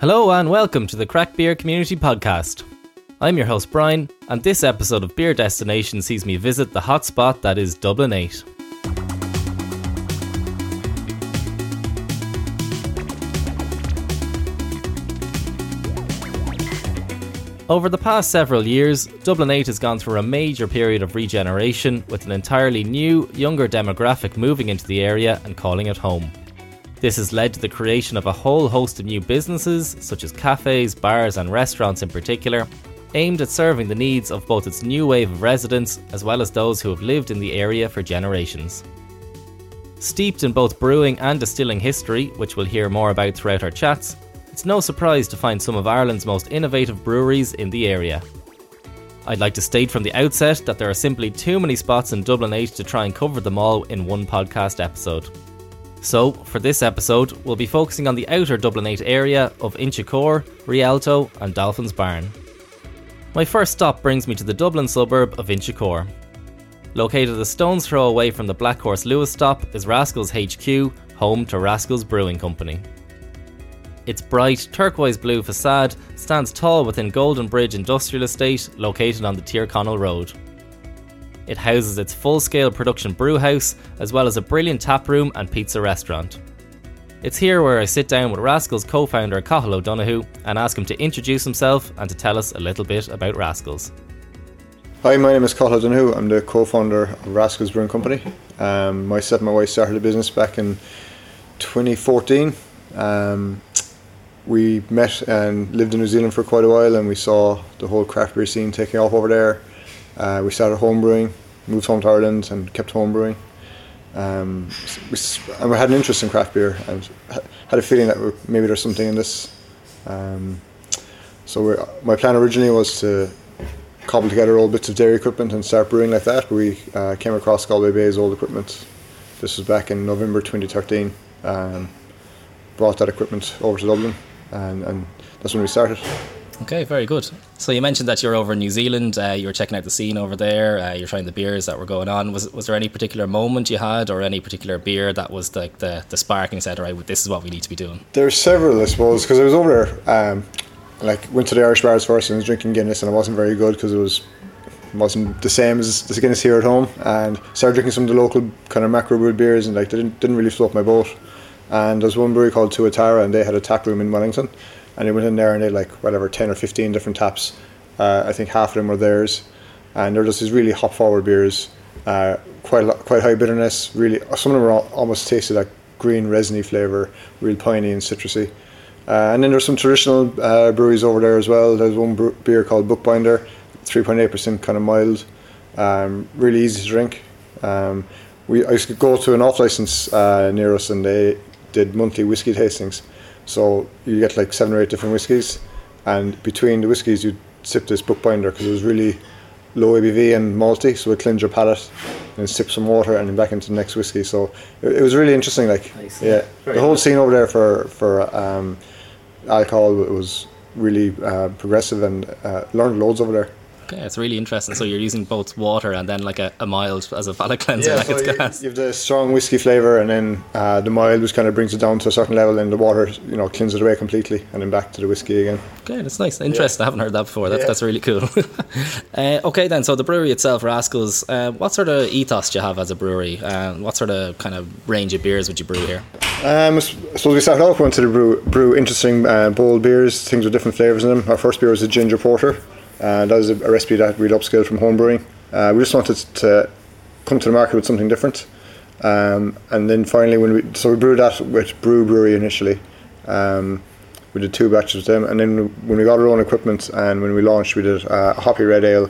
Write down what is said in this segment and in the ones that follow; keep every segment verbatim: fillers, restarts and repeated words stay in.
Hello and welcome to the Crack Beer Community Podcast. I'm your host Brian, and this episode of Beer Destination sees me visit the hotspot that is Dublin eight. Over the past several years, Dublin eight has gone through a major period of regeneration, with an entirely new, younger demographic moving into the area and calling it home. This has led to the creation of a whole host of new businesses, such as cafes, bars and restaurants in particular, aimed at serving the needs of both its new wave of residents as well as those who have lived in the area for generations. Steeped in both brewing and distilling history, which we'll hear more about throughout our chats, it's no surprise to find some of Ireland's most innovative breweries in the area. I'd like to state from the outset that there are simply too many spots in Dublin eight to try and cover them all in one podcast episode. So, for this episode, we'll be focusing on the outer Dublin eight area of Inchicore, Rialto and Dolphin's Barn. My first stop brings me to the Dublin suburb of Inchicore. Located a stone's throw away from the Black Horse Lewis stop is Rascals H Q, home to Rascals Brewing Company. Its bright, turquoise-blue facade stands tall within Golden Bridge Industrial Estate, located on the Tyrconnell Road. It houses its full-scale production brew house, as well as a brilliant taproom and pizza restaurant. It's here where I sit down with Rascals co-founder Cathal O'Donoghue and ask him to introduce himself and to tell us a little bit about Rascals. Hi, my name is Cathal O'Donoghue. I'm the co-founder of Rascals Brewing Company. Um, myself and my wife started the business back in twenty fourteen. Um, We met and lived in New Zealand for quite a while, and we saw the whole craft beer scene taking off over there. Uh, we started homebrewing, moved home to Ireland and kept homebrewing. Um, we, and we had an interest in craft beer and had a feeling that maybe there's something in this. Um, so we're, my plan originally was to cobble together old bits of dairy equipment and start brewing like that. We uh, came across Galway Bay's old equipment. This was back in November twenty thirteen. Um, brought that equipment over to Dublin. And, and that's when we started. Okay, very good. So you mentioned that you're over in New Zealand, uh, you were checking out the scene over there, uh, you're trying the beers that were going on. Was was there any particular moment you had or any particular beer that was like the, the spark and said, all right, this is what we need to be doing? There's several, I suppose, because I was over there, um, like went to the Irish bars first and was drinking Guinness, and it wasn't very good because it was, wasn't the same as the Guinness here at home, and started drinking some of the local kind of macro-brewed beers, and like they didn't, didn't really float my boat. And there's one brewery called Tuatara, and they had a tap room in Wellington, and they went in there and they had like whatever ten or fifteen different taps. uh, I think half of them were theirs, and they're just these really hop forward beers, uh, quite a lot, quite high bitterness, really. Some of them were all, almost tasted like green resiny flavour, real piney and citrusy. Uh, and then there's some traditional uh, breweries over there as well. There's one brew- beer called Bookbinder, three point eight percent, kind of mild, um, really easy to drink. um, we, I used to go to an off licence uh, near us, and they did monthly whiskey tastings, so you get like seven or eight different whiskies, and between the whiskies you sip this Bookbinder because it was really low A B V and malty, so it cleansed your palate, and sip some water and then back into the next whiskey. So it, it was really interesting, like yeah, very the whole nice. Scene over there for for um, alcohol, it was really uh, progressive, and uh, learned loads over there. Okay, it's really interesting. So you're using both water and then like a, a mild as a palate cleanser. Yeah, like so it's you, gas. You have the strong whiskey flavour, and then uh, the mild, which kind of brings it down to a certain level, and the water, you know, cleans it away completely, and then back to the whiskey again. Okay, that's nice. Interesting. Yeah. I haven't heard that before. That's, yeah. that's really cool. uh, okay, then, so the brewery itself, Rascals, uh, what sort of ethos do you have as a brewery? Uh, what sort of kind of range of beers would you brew here? Um, I suppose we started off, we wanted to brew, brew interesting, uh, bold beers, things with different flavours in them. Our first beer was a ginger porter. Uh, that was a, a recipe that we'd upscaled from home brewing. Uh, we just wanted to come to the market with something different. Um, and then finally, when we so we brewed that with Brew Brewery initially. Um, we did two batches with them. And then when we got our own equipment and when we launched, we did uh, a hoppy red ale,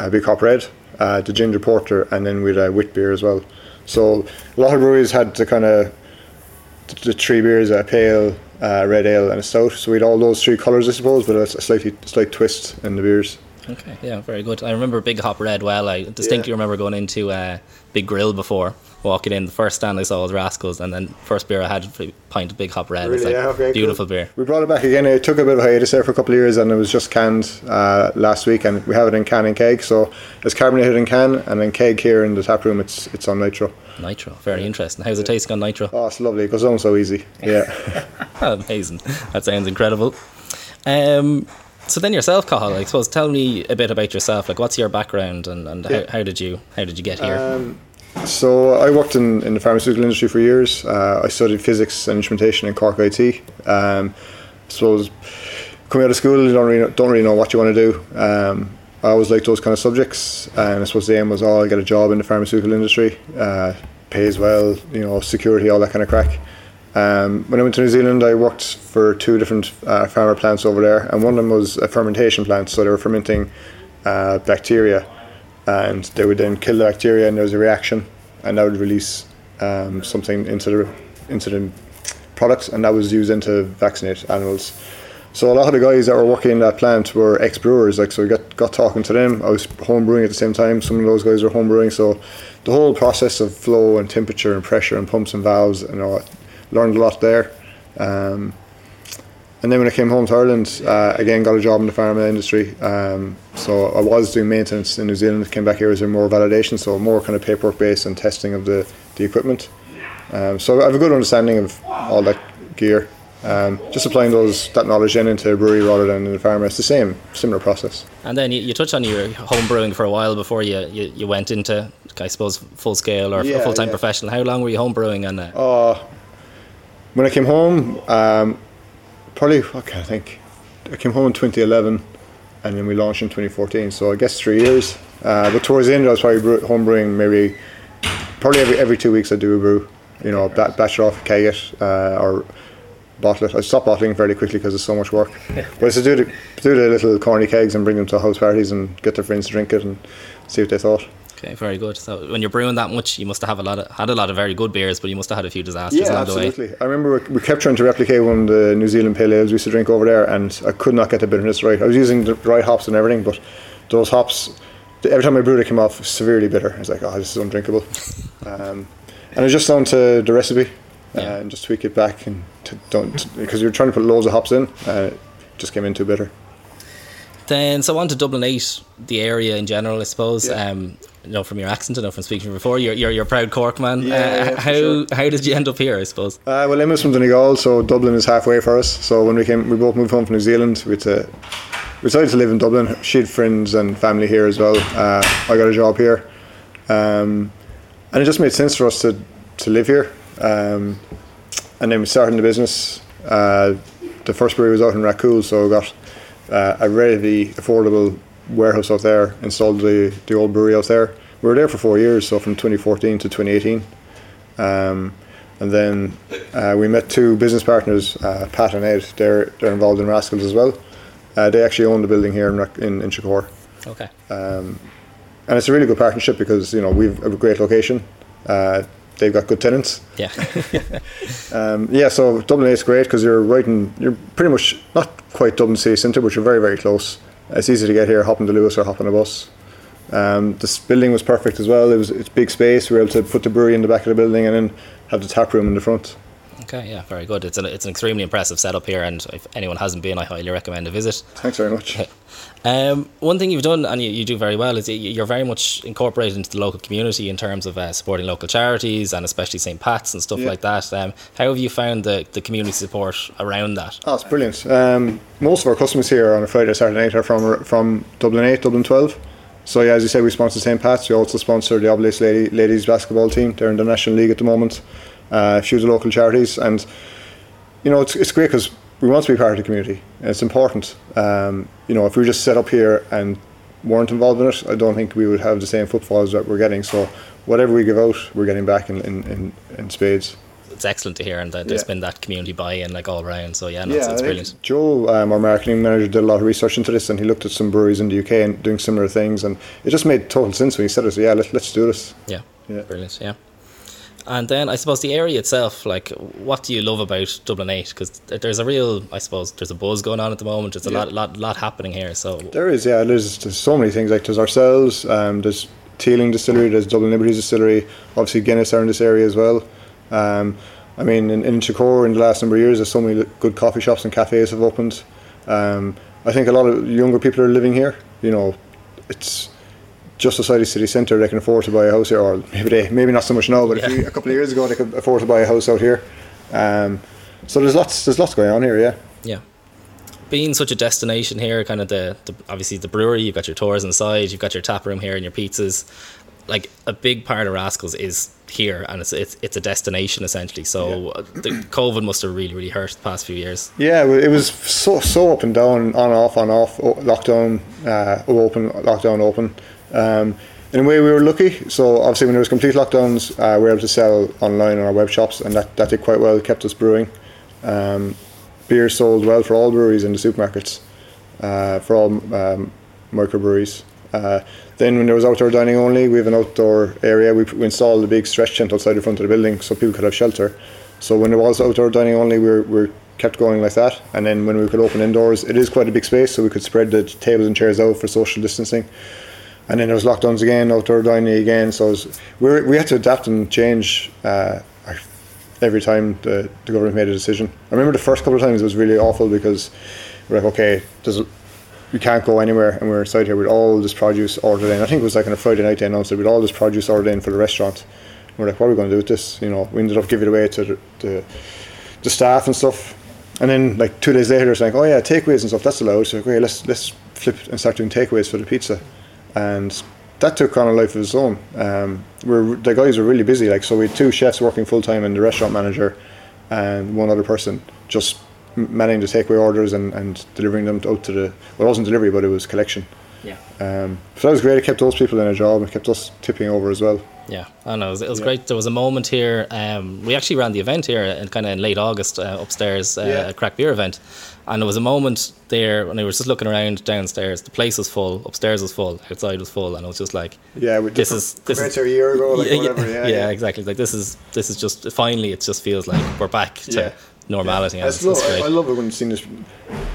a big hop red, uh, the ginger porter, and then we had a wit beer as well. So a lot of breweries had the kind of the three beers, a pale, Uh, red ale and a stout, so we had all those three colours, I suppose, but a slightly slight twist in the beers. Okay, yeah, very good. I remember Big Hop Red well. I distinctly yeah. remember going into uh, Big Grill before, walking in. The first stand I saw was Rascals, and then first beer I had a pint of Big Hop Red. Really? It's like yeah, okay, beautiful cool. beer. We brought it back again. It took a bit of hiatus there for a couple of years, and it was just canned uh, last week, and we have it in can and keg. So it's carbonated in can, and in keg here in the tap room, it's it's on nitro. Nitro, very interesting. How's it tasting on nitro? Oh, it's lovely. It goes on so easy. Yeah. Amazing. That sounds incredible. Um, so then yourself, Cathal, I suppose, tell me a bit about yourself. Like, what's your background, and, and yeah. how, how did you how did you get here? Um, so I worked in, in the pharmaceutical industry for years. Uh, I studied physics and instrumentation in Cork I T. Um, I suppose coming out of school, you don't really, don't really know what you want to do. Um, I always liked those kind of subjects, and I suppose the aim was, oh, I'll get a job in the pharmaceutical industry, uh, pays well, you know, security, all that kind of crack. Um, when I went to New Zealand, I worked for two different uh, pharma plants over there, and one of them was a fermentation plant, so they were fermenting uh, bacteria, and they would then kill the bacteria, and there was a reaction, and that would release um, something into the, into the products, and that was used in to vaccinate animals. So a lot of the guys that were working in that plant were ex-brewers, like, so we got, got talking to them. I was home brewing at the same time. Some of those guys were home brewing, so the whole process of flow and temperature and pressure and pumps and valves and all that, learned a lot there. Um, and then when I came home to Ireland, uh, again got a job in the pharma industry. Um, so I was doing maintenance in New Zealand, came back here as a more validation, so more kind of paperwork based and testing of the, the equipment. Um, so I have a good understanding of all that gear. Um, just applying those that knowledge in into a brewery rather than in the farm. It's the same, similar process. And then you, you touched on your home brewing for a while before you, you, you went into, I suppose, full scale or yeah, full-time yeah. professional. How long were you home brewing on that? Uh, when I came home, um, probably, what can I think? I came home in twenty eleven and then we launched in twenty fourteen, so I guess three years. Uh, but towards the end I was probably brew, home brewing maybe, probably every, every two weeks I do a brew. You know, bat, batch it off, keg it, uh, or bottle it. I stopped bottling fairly quickly because it's so much work. But it's to do the, do the little corny kegs and bring them to house parties and get their friends to drink it and see what they thought. Okay, very good. So when you're brewing that much, you must have a lot of, had a lot of very good beers, but you must have had a few disasters yeah, along the way. Yeah, absolutely. I remember we, we kept trying to replicate one of the New Zealand pale ales we used to drink over there, and I could not get the bitterness right. I was using the right hops and everything, but those hops, every time I brewed it came off severely bitter. I was like, oh, this is undrinkable. Um, and it's just down to the recipe. Yeah. Uh, and just tweak it back, and t- don't because you're trying to put loads of hops in. Uh, it just came in too bitter. Then so on to Dublin eight, the area in general, I suppose. Yeah. Um, you know, from your accent, I know from speaking before, you're you're, you're a proud Cork man. Yeah, uh, yeah, how sure. how did you end up here? I suppose. Uh, well, Emma's from Donegal, so Dublin is halfway for us. So when we came, we both moved home from New Zealand. We uh, we decided to live in Dublin. She had friends and family here as well. Uh, I got a job here, um, and it just made sense for us to to live here. Um, and then we started the business. Uh, the first brewery was out in Racool, so we got uh, a relatively affordable warehouse out there, installed the, the old brewery out there. We were there for four years, so from twenty fourteen to twenty eighteen. Um, and then uh, we met two business partners, uh, Pat and Ed. They're, they're involved in Rascals as well. Uh, they actually own the building here in, in, in Chicore. Okay. Um, and it's a really good partnership because, you know, we have a great location. Uh, They've got good tenants. Yeah. um, yeah, so Dublin eight is great because you're right in, you're pretty much not quite Dublin city centre, but you're very, very close. It's easy to get here, hop into Lewis or hop on a bus. Um, this building was perfect as well. It was It's big space. We were able to put the brewery in the back of the building and then have the tap room in the front. Okay, yeah, very good. It's an, it's an extremely impressive setup here, and if anyone hasn't been, I highly recommend a visit. Thanks very much. Um, one thing you've done, and you, you do very well, is you're very much incorporated into the local community in terms of uh, supporting local charities and especially Saint Pat's and stuff yeah. like that. Um, how have you found the, the community support around that? Oh, it's brilliant. Um, most of our customers here on a Friday, Saturday night are from from Dublin eight, Dublin twelve. So yeah, as you said, we sponsor Saint Pat's. We also sponsor the Obelisk Lady, ladies basketball team. They're in the National League at the moment. Uh, a few of the local charities, and you know it's it's great because we want to be part of the community. It's important. Um, you know, if we were just set up here and weren't involved in it, I don't think we would have the same footfalls that we're getting. So whatever we give out, we're getting back in in, in, in spades. It's excellent to hear, and that there's yeah. been that community buy-in like all around. So yeah, no, yeah, it's, it's brilliant. Joe, um, our marketing manager, did a lot of research into this, and he looked at some breweries in the U K and doing similar things, and it just made total sense when he said it. So yeah, let's let's do this. Yeah, yeah. Brilliant. Yeah. And then I suppose the area itself, like, what do you love about Dublin eight? Because there's a real, I suppose, there's a buzz going on at the moment. There's a yeah. lot, lot, lot happening here. So there is, yeah. There's, there's so many things. Like, there's ourselves. Um, there's Teeling Distillery. There's Dublin Liberties Distillery. Obviously, Guinness are in this area as well. Um, I mean, in, in Chacor, in the last number of years, there's so many good coffee shops and cafes have opened. Um, I think a lot of younger people are living here. You know, it's just outside the city centre, they can afford to buy a house here, or maybe they, maybe not so much now, but yeah. a, few, a couple of years ago they could afford to buy a house out here. Um, so there's lots, there's lots going on here, yeah. Yeah. Being such a destination here, kind of the, the obviously the brewery, you've got your tours inside, you've got your tap room here and your pizzas. Like, a big part of Rascals is here, and it's it's, it's a destination essentially. So yeah. the COVID must have really really hurt the past few years. Yeah, it was so so up and down, on off, on off, lockdown, uh, open, lockdown, open. Um, in a way, we were lucky. So obviously, when there was complete lockdowns, uh, we were able to sell online on our web shops, and that, that did quite well. It kept us brewing. Um, beer sold well for all breweries in the supermarkets, uh, for all um, microbreweries. Uh, then when there was outdoor dining only, we have an outdoor area. We, we installed a big stretch tent outside the front of the building so people could have shelter. So when there was outdoor dining only, we, were, we kept going like that. And then when we could open indoors, it is quite a big space, so we could spread the tables and chairs out for social distancing. And then there was lockdowns again, outdoor dining again. So it was, we we had to adapt and change uh, every time the, the government made a decision. I remember the first couple of times it was really awful, because we're like, okay, there's a, we can't go anywhere, and we're inside here with all this produce ordered in. I think it was like on a Friday night they announced it, with all this produce ordered in for the restaurant. And we're like, what are we going to do with this? You know, we ended up giving it away to the, the, the staff and stuff. And then like two days later, they're saying, oh yeah, takeaways and stuff, that's allowed. So like, okay, let's let's flip and start doing takeaways for the pizza. And that took on a life of its own. Um, we're, the guys were really busy, like, so we had two chefs working full time and the restaurant manager and one other person just managing the takeaway orders and, and delivering them out to the, well, it wasn't delivery, but it was collection. Yeah. Um, so that was great. It kept those people in a job and kept us tipping over as well. Yeah, I know. It was, it was yeah. great. There was a moment here. Um, we actually ran the event here in kind of in late August uh, upstairs, uh, yeah. a craft beer event. And there was a moment there when I was just looking around downstairs. The place was full, upstairs was full, outside was full, and I was just like, "Yeah, we this is this is a year ago, like yeah, whatever." Yeah, yeah, yeah, exactly. Like this is this is just finally, it just feels like we're back to yeah. normality. Yeah. It's, it's I, I love it when seeing this.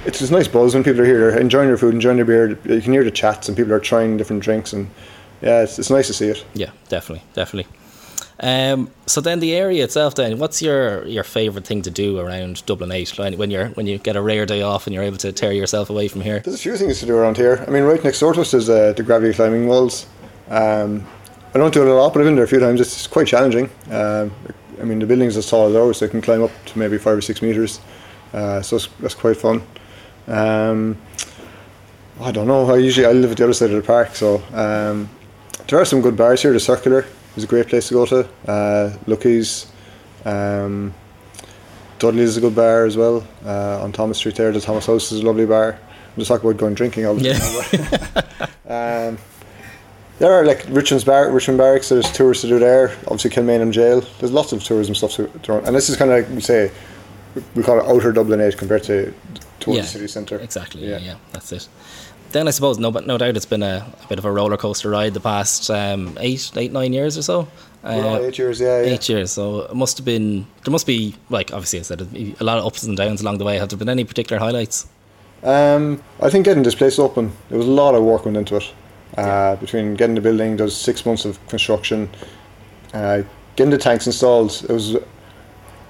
It's this nice buzz when people are here, they're enjoying their food, enjoying their beer. You can hear the chats, and people are trying different drinks, and yeah, it's it's nice to see it. Yeah, definitely, definitely. Um, so then the area itself then, what's your, your favourite thing to do around Dublin eight when you're when you get a rare day off and you're able to tear yourself away from here? There's a few things to do around here. I mean, right next door to us is uh, the gravity climbing walls. Um, I don't do it a lot, but I've been there a few times. It's, it's quite challenging. Um, I mean, the building's as tall as ours, so you can climb up to maybe five or six metres. Uh, so it's, that's quite fun. Um, I don't know. I usually I live at the other side of the park, so um, there are some good bars here. The Circular, it's a great place to go to. Uh, Lucky's, um, Dudley's is a good bar as well. Uh, on Thomas Street there, the Thomas House is a lovely bar. I'm just talking about going drinking all the yeah. time. um, there are like Richmond's Bar, Richmond Barracks. There's tours to do there. Obviously Kilmainham Jail. There's lots of tourism stuff to do. And this is kind of like we say, we call it outer Dublin eight compared to towards yeah, the city centre. Exactly. Yeah. yeah, that's it. Then I suppose no, but no doubt it's been a, a bit of a roller coaster ride the past um, eight, eight, nine years or so. Uh, well, eight years, yeah, yeah. Eight years. So it must have been. There must be like obviously I said a lot of ups and downs along the way. Have there been any particular highlights? Um, I think getting this place open. There was a lot of work went into it. Uh, between getting the building, there was six months of construction, uh, getting the tanks installed. It was.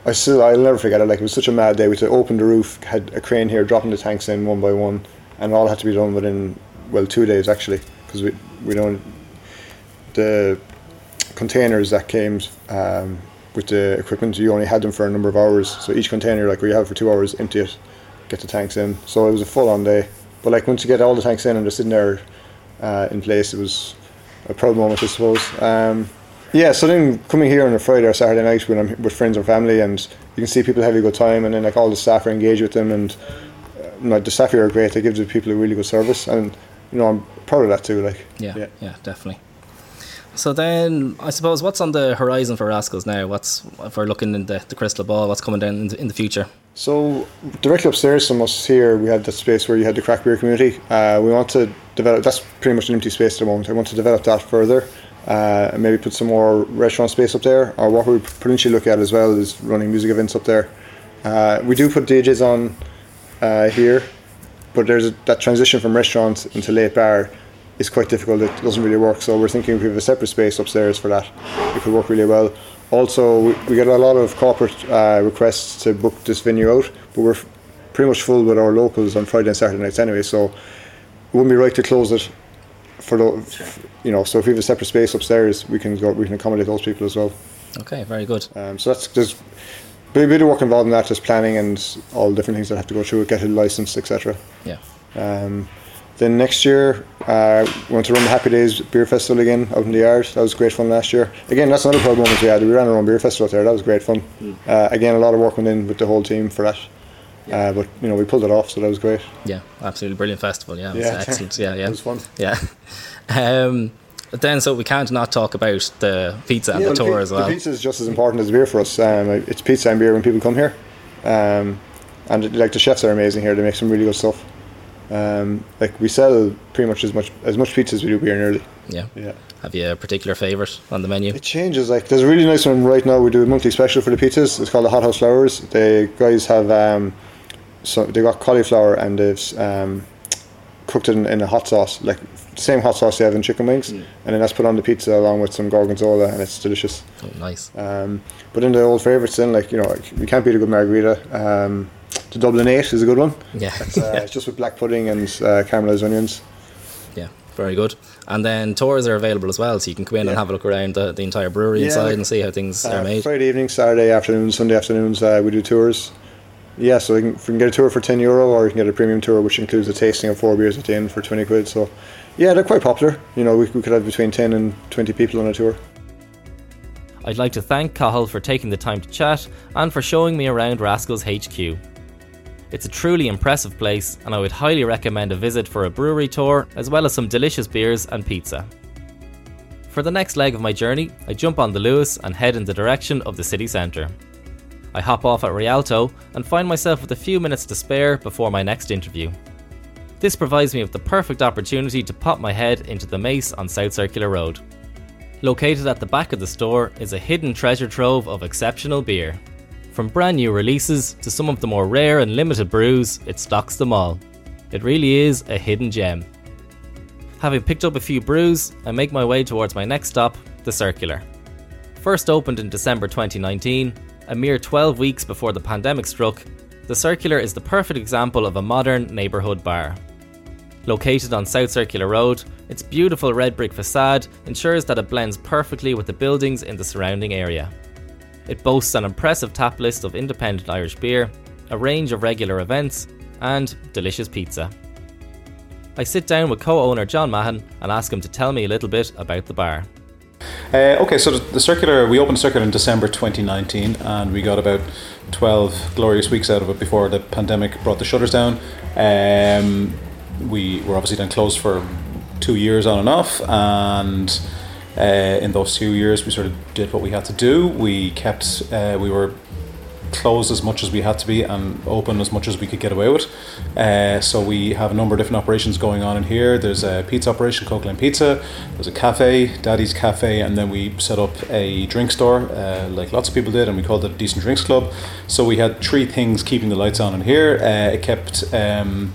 I still I'll never forget it. Like it was such a mad day. We had to open the roof, had a crane here dropping the tanks in one by one. And all had to be done within, well, two days actually, because we we don't the containers that came um, with the equipment. You only had them for a number of hours, so each container like we have for two hours, empty it, get the tanks in. So it was a full-on day. But like once you get all the tanks in and they're sitting there uh, in place, it was a proud moment, I suppose. Um, yeah. So then coming here on a Friday or Saturday night when I'm with friends and family, and you can see people having a good time, and then like all the staff are engaged with them and. No, the staff here are great. They give the people a really good service, and you know I'm proud of that too. Like, yeah, yeah, yeah, definitely. So then, I suppose, what's on the horizon for Rascals now? What's if we're looking in the, the crystal ball? What's coming down in the, in the future? So directly upstairs from us here, we had that space where you had the craft beer community. Uh, we want to develop. That's pretty much an empty space at the moment. I want to develop that further. uh, and maybe put some more restaurant space up there. Or what we potentially look at as well is running music events up there. Uh, we do put D Js on uh, here, but there's a, that transition from restaurant into late bar is quite difficult. It doesn't really work. So we're thinking if we have a separate space upstairs for that, it could work really well. Also, we, we get a lot of corporate uh, requests to book this venue out, but we're f- pretty much full with our locals on Friday and Saturday nights anyway. So it wouldn't be right to close it for the, f- you know. So if we have a separate space upstairs, we can go. We can accommodate those people as well. Okay, very good. Um, so that's there's a bit of work involved in that, just planning and all the different things that have to go through, get a license, et cetera. Yeah. Um, Then next year, uh, we want to run the Happy Days Beer Festival again out in the yard. That was great fun last year. Again, that's another proud moment we had. We ran our own beer festival out there. That was great fun. Mm. Uh, again, a lot of work went in with the whole team for that. Yeah. Uh, but, you know, we pulled it off, so that was great. Yeah, absolutely brilliant festival. Yeah, it was yeah. excellent. Yeah, yeah. It was fun. Yeah. um, but then, so we can't not talk about the pizza and yeah, the tour the, as well. The pizza is just as important as beer for us. Um, it's pizza and beer when people come here. Um, and, like, the chefs are amazing here. They make some really good stuff. Um, like we sell pretty much as much as much pizza as we do beer nearly. Yeah. Yeah. Have you a particular favourite on the menu? It changes. Like there's a really nice one right now. We do a monthly special for the pizzas. It's called the Hot House Flowers. The guys have um, so they got cauliflower and they've um, cooked it in, in a hot sauce, like the same hot sauce they have in chicken wings, mm. and then that's put on the pizza along with some gorgonzola, and it's delicious. Oh, nice. Um, but then the old favourites, then like you know like, you can't beat a good margarita. Um, The Dublin eight is a good one. Yeah, it's uh, just with black pudding and uh, caramelised onions. Yeah, very good. And then tours are available as well, so you can come in yeah. and have a look around the, the entire brewery yeah, inside like, and see how things uh, are made. Friday evenings, Saturday afternoons, Sunday afternoons, uh, we do tours. Yeah, so you can, you can get a tour for ten euro, or you can get a premium tour, which includes a tasting of four beers at the end for twenty quid. So, yeah, they're quite popular. You know, we, we could have between ten and twenty people on a tour. I'd like to thank Cathal for taking the time to chat and for showing me around Rascals H Q. It's a truly impressive place, and I would highly recommend a visit for a brewery tour, as well as some delicious beers and pizza. For the next leg of my journey, I jump on the Lewis and head in the direction of the city centre. I hop off at Rialto and find myself with a few minutes to spare before my next interview. This provides me with the perfect opportunity to pop my head into the Mace on South Circular Road. Located at the back of the store is a hidden treasure trove of exceptional beer. From brand new releases to some of the more rare and limited brews, it stocks them all. It really is a hidden gem. Having picked up a few brews, I make my way towards my next stop, The Circular. First opened in December twenty nineteen, a mere twelve weeks before the pandemic struck, The Circular is the perfect example of a modern neighbourhood bar. Located on South Circular Road, its beautiful red brick facade ensures that it blends perfectly with the buildings in the surrounding area. It boasts an impressive tap list of independent Irish beer, a range of regular events, and delicious pizza. I sit down with co-owner John Mahon and ask him to tell me a little bit about the bar. Uh, okay, so the Circular, we opened Circular in December twenty nineteen, and we got about twelve glorious weeks out of it before the pandemic brought the shutters down. Um, we were obviously then closed for two years on and off, and Uh, in those two years we sort of did what we had to do. We kept, uh, we were closed as much as we had to be and open as much as we could get away with. Uh, so we have a number of different operations going on in here. There's a pizza operation, Coquelin Pizza. There's a cafe, Daddy's Cafe, and then we set up a drink store, uh, like lots of people did, and we called it a Decent Drinks Club. So we had three things keeping the lights on in here. Uh, it kept... Um,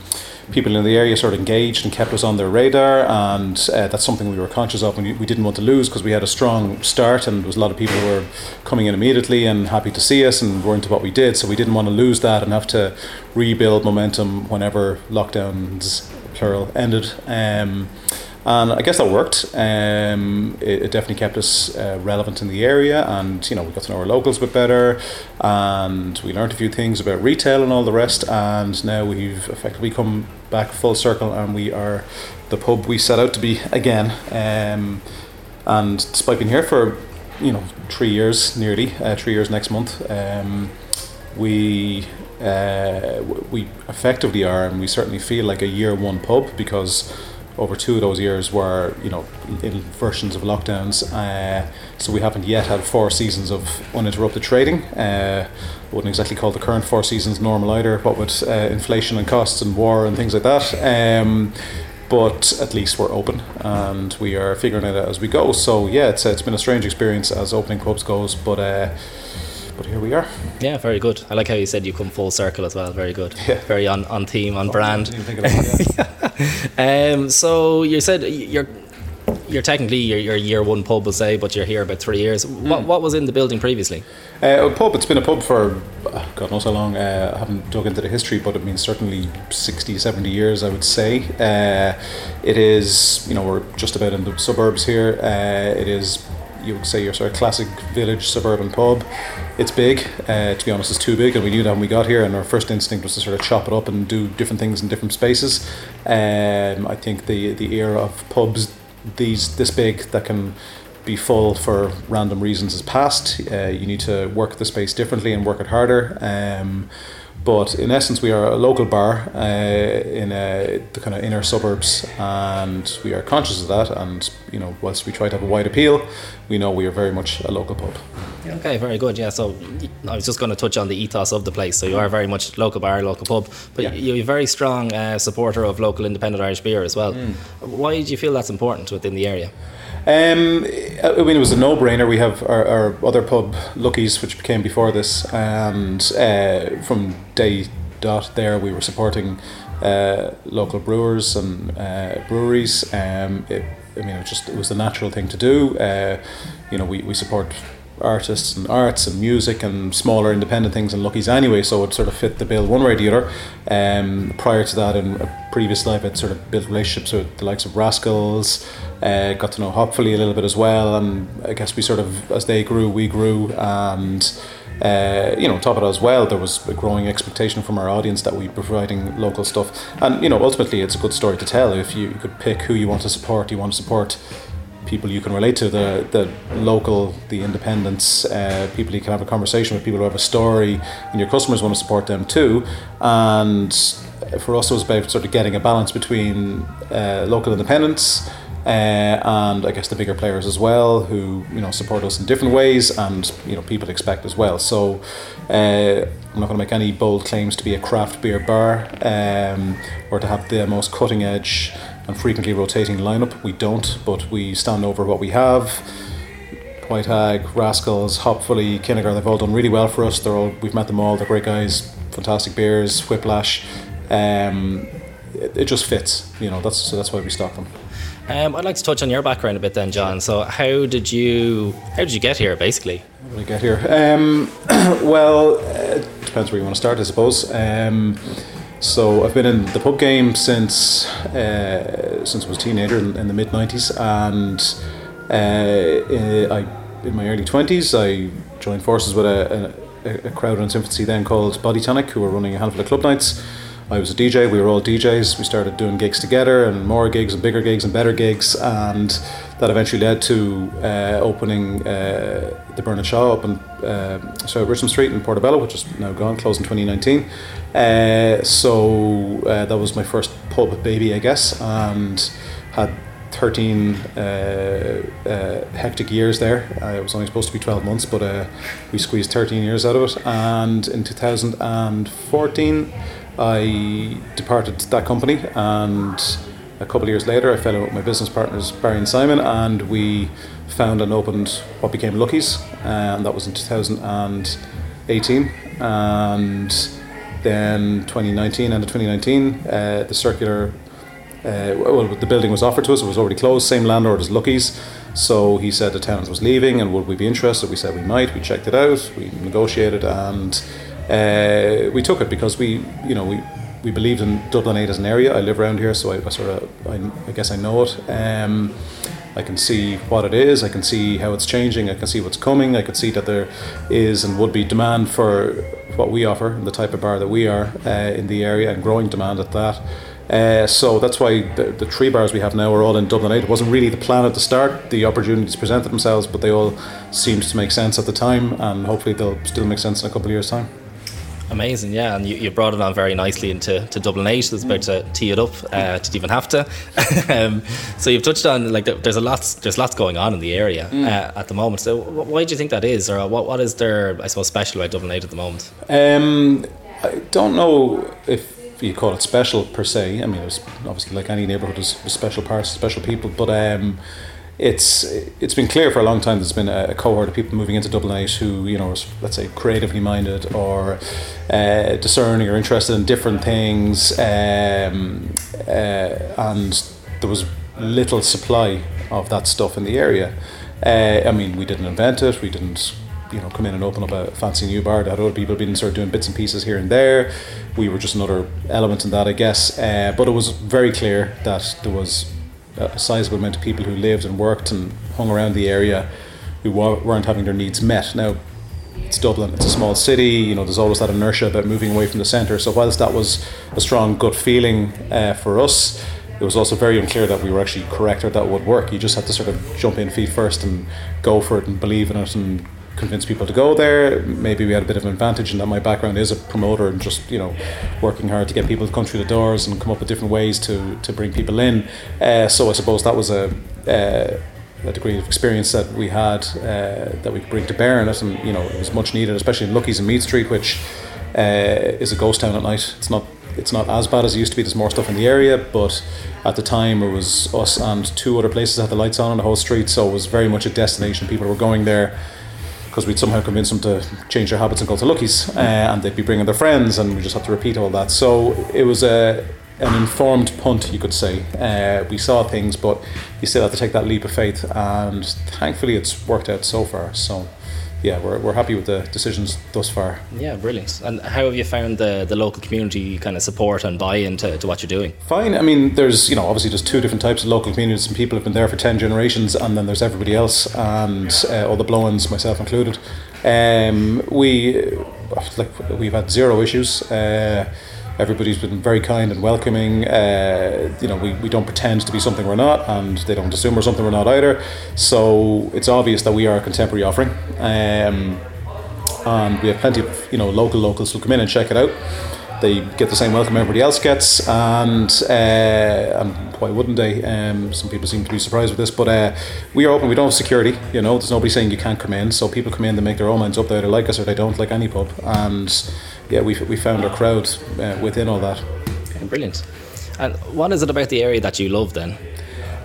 people in the area sort of engaged and kept us on their radar, and uh, that's something we were conscious of, and we didn't want to lose because we had a strong start and there was a lot of people who were coming in immediately and happy to see us and were into what we did, so we didn't want to lose that and have to rebuild momentum whenever lockdowns, plural, ended. Um, and I guess that worked. Um, it, it definitely kept us uh, relevant in the area, and you know, we got to know our locals a bit better, and we learned a few things about retail and all the rest, and now we've effectively come back full circle and we are the pub we set out to be again. Um, and despite being here for, you know, three years nearly, uh, three years next month, um, we uh, we effectively are, and we certainly feel like a year one pub, because over two of those years were, you know, in versions of lockdowns. Uh, so we haven't yet had four seasons of uninterrupted trading. Uh, wouldn't exactly call the current four seasons normal either, what with uh, inflation and costs and war and things like that. Um, but at least we're open and we are figuring it out as we go. So yeah, it's it's been a strange experience as opening clubs goes, but uh, but here we are. Yeah, very good. I like how you said you come full circle as well. Very good. Yeah. Very on, on theme, on oh, brand. I didn't think about it, yeah. um, so you said you're you're technically your your year one pub, we'll say, but you're here about three years. Mm. What what was in the building previously? Uh, a pub. It's been a pub for God knows how long. Uh, I haven't dug into the history, but I mean certainly sixty, seventy years, I would say. Uh, it is, you know, we're just about in the suburbs here. Uh, it is, you would say, your sort of classic village suburban pub. It's big, uh, to be honest, it's too big, and we knew that when we got here, and our first instinct was to sort of chop it up and do different things in different spaces. Um, I think the the era of pubs these this big that can be full for random reasons is past. Uh, you need to work the space differently and work it harder. Um, but in essence, we are a local bar uh, in a, the kind of inner suburbs, and we are conscious of that. And you know, whilst we try to have a wide appeal, we know we are very much a local pub. Yeah. Okay, very good. Yeah, so I was just going to touch on the ethos of the place. So you are very much local bar, local pub, but yeah. you're a very strong uh, supporter of local independent Irish beer as well. Mm. Why do you feel that's important within the area? Um, I mean, it was a no-brainer. We have our, our other pub, Lucky's, which came before this, and uh, from day dot there we were supporting uh, local brewers and uh, breweries. Um, it, I mean, it was just it was the natural thing to do. Uh, you know, we, we support artists and arts and music and smaller independent things and Lucky's anyway, so it sort of fit the bill one way or the other. Um, prior to that, in a previous life, I'd sort of built relationships with the likes of Rascals, uh, got to know Hopfully a little bit as well, and I guess we sort of, as they grew, we grew, and uh, you know, on top of that as well, there was a growing expectation from our audience that we were providing local stuff. And you know, ultimately it's a good story to tell. If you, you could pick who you want to support, you want to support people you can relate to, the the local, the independents, uh, people you can have a conversation with, people who have a story, and your customers want to support them too. And for us, it was about sort of getting a balance between uh, local independents uh, and I guess the bigger players as well, who, you know, support us in different ways, and you know, people expect as well. So uh, I'm not going to make any bold claims to be a craft beer bar um, or to have the most cutting edge and frequently rotating lineup. We don't, but we stand over what we have. White Hag, Rascals, Hopfully, Kinnegar, they've all done really well for us. They're all, we've met them all, they're great guys, fantastic beers, Whiplash. Um, it, it just fits, you know, that's so that's why we stock them. Um, I'd like to touch on your background a bit then, John. So how did you how did you get here, basically? How did I get here? Um, well, it depends where you want to start, I suppose. Um, So I've been in the pub game since uh, since I was a teenager in, in the mid nineties, and uh, I in my early twenties I joined forces with a, a, a crowd in its infancy then called Body Tonic, who were running a handful of club nights. I was a D J. We were all D Js. We started doing gigs together, and more gigs, and bigger gigs, and better gigs, and that eventually led to uh, opening uh, the Bernard Shaw up in uh, sorry, Richmond Street in Portobello, which is now gone, closed in twenty nineteen. Uh, so uh, that was my first pub baby, I guess, and had thirteen uh, uh, hectic years there. Uh, it was only supposed to be twelve months, but uh, we squeezed thirteen years out of it. And in two thousand fourteen, I departed that company, and a couple of years later I fell out with my business partners Barry and Simon, and we found and opened what became Lucky's, and that was in two thousand eighteen. And then twenty nineteen, end of twenty nineteen, uh, the circular, uh, well, the building was offered to us. It was already closed, same landlord as Lucky's, so he said the tenant was leaving and would we be interested. We said we might. We checked it out, we negotiated, and Uh, we took it because we, you know, we, we believed in Dublin eight as an area. I live around here, so I, I sort of, I, I guess I know it. Um, I can see what it is. I can see how it's changing. I can see what's coming. I could see that there is and would be demand for what we offer and the type of bar that we are uh, in the area, and growing demand at that. Uh, so that's why the, the three bars we have now are all in Dublin eight. It wasn't really the plan at the start. The opportunities presented themselves, but they all seemed to make sense at the time, and hopefully they'll still make sense in a couple of years' time. Amazing, yeah, and you, you brought it on very nicely into to Dublin eight. So I was about to tee it up, uh, didn't even have to. um, so you've touched on, like, there's a lot, there's lots going on in the area mm. uh, at the moment. So why do you think that is, or what what is there, I suppose, special about Dublin eight at the moment? Um, I don't know if you call it special per se. I mean, it was obviously like any neighborhood, there's special parts, special people, but um, it's it's been clear for a long time there's been a cohort of people moving into Dublin Eight who, you know, are, let's say, creatively minded or uh, discerning or interested in different things, um, uh, and there was little supply of that stuff in the area. Uh, I mean, we didn't invent it, we didn't, you know, come in and open up a fancy new bar that other people have been sort of doing bits and pieces here and there. We were just another element in that, I guess. Uh, but it was very clear that there was a sizable amount of people who lived and worked and hung around the area who wa- weren't having their needs met. Now, it's Dublin, it's a small city, you know, there's always that inertia about moving away from the centre. So whilst that was a strong gut feeling uh, for us, it was also very unclear that we were actually correct or that would work. You just had to sort of jump in feet first and go for it and believe in it and convince people to go there. Maybe we had a bit of an advantage in that my background is a promoter and just, you know, working hard to get people to come through the doors and come up with different ways to, to bring people in. Uh, so I suppose that was a, uh, a degree of experience that we had uh, that we could bring to bear in it, and, you know, it was much needed, especially in Lucky's and Mead Street, which uh, is a ghost town at night. It's not It's not as bad as it used to be. There's more stuff in the area, but at the time it was us and two other places that had the lights on on the whole street, so it was very much a destination. People were going there because we'd somehow convince them to change their habits and go to Lucky's, uh, and they'd be bringing their friends, and we just have to repeat all that. So it was a an informed punt, you could say. Uh, we saw things, but you still have to take that leap of faith, and thankfully it's worked out so far. So. Yeah, we're we're happy with the decisions thus far. Yeah, brilliant. And how have you found the, the local community kind of support and buy-in to, to what you're doing? Fine. I mean, there's, you know, obviously there's two different types of local communities. Some people have been there for ten generations, and then there's everybody else, and uh, all the blow-ins, myself included. Um, we, like, we've had zero issues. Uh, everybody's been very kind and welcoming. Uh, you know, we, we don't pretend to be something we're not, and they don't assume we're something we're not either. So it's obvious that we are a contemporary offering. Um, and we have plenty of, you know, local locals who come in and check it out. They get the same welcome everybody else gets, and uh, and why wouldn't they? Um, some people seem to be surprised with this, but uh, we are open. We don't have security, you know. There's nobody saying you can't come in, so people come in, they make their own minds up. They either like us or they don't, like any pub. And yeah, we we found our crowd uh, within all that. Okay, brilliant. And what is it about the area that you love then?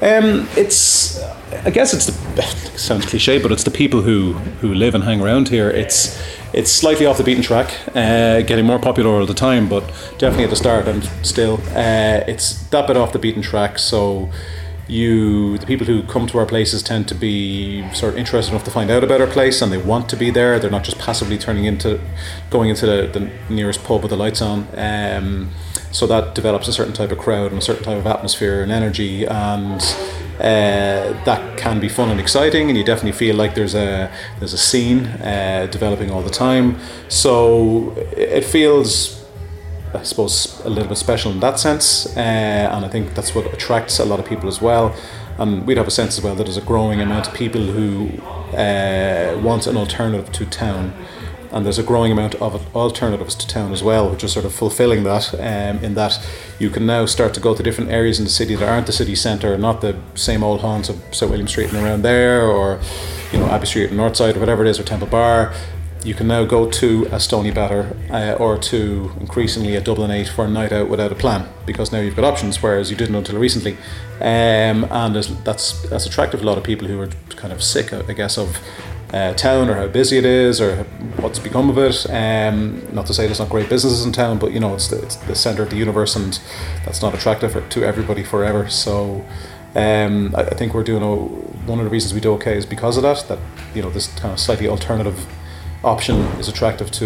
Um, it's, I guess it's the, it sounds cliche, but it's the people who, who live and hang around here. It's it's slightly off the beaten track, uh, getting more popular all the time, but definitely at the start and still, uh, it's that bit off the beaten track. So you, the people who come to our places tend to be sort of interested enough to find out about our place, and they want to be there. They're not just passively turning into, going into the, the nearest pub with the lights on. Um, So that develops a certain type of crowd and a certain type of atmosphere and energy, and uh, that can be fun and exciting, and you definitely feel like there's a there's a scene uh, developing all the time. So it feels, I suppose, a little bit special in that sense, uh, and I think that's what attracts a lot of people as well. And we'd have a sense as well that there's a growing amount of people who uh, want an alternative to town. And there's a growing amount of alternatives to town as well, which is sort of fulfilling that, um, in that you can now start to go to different areas in the city that aren't the city centre, not the same old haunts of Saint William Street and around there, or, you know, Abbey Street and Northside, or whatever it is, or Temple Bar. You can now go to a Stony Batter uh, or to, increasingly, a Dublin eight for a night out without a plan, because now you've got options, whereas you didn't until recently. Um, and that's that's attractive to a lot of people who are kind of sick, I guess, of Uh, town, or how busy it is, or what's become of it. Um, not to say there's not great businesses in town, but, you know, it's the, it's the centre of the universe, and that's not attractive to everybody forever. So um, I, I think we're doing a, one of the reasons we do okay is because of that. That, you know, this kind of slightly alternative option is attractive to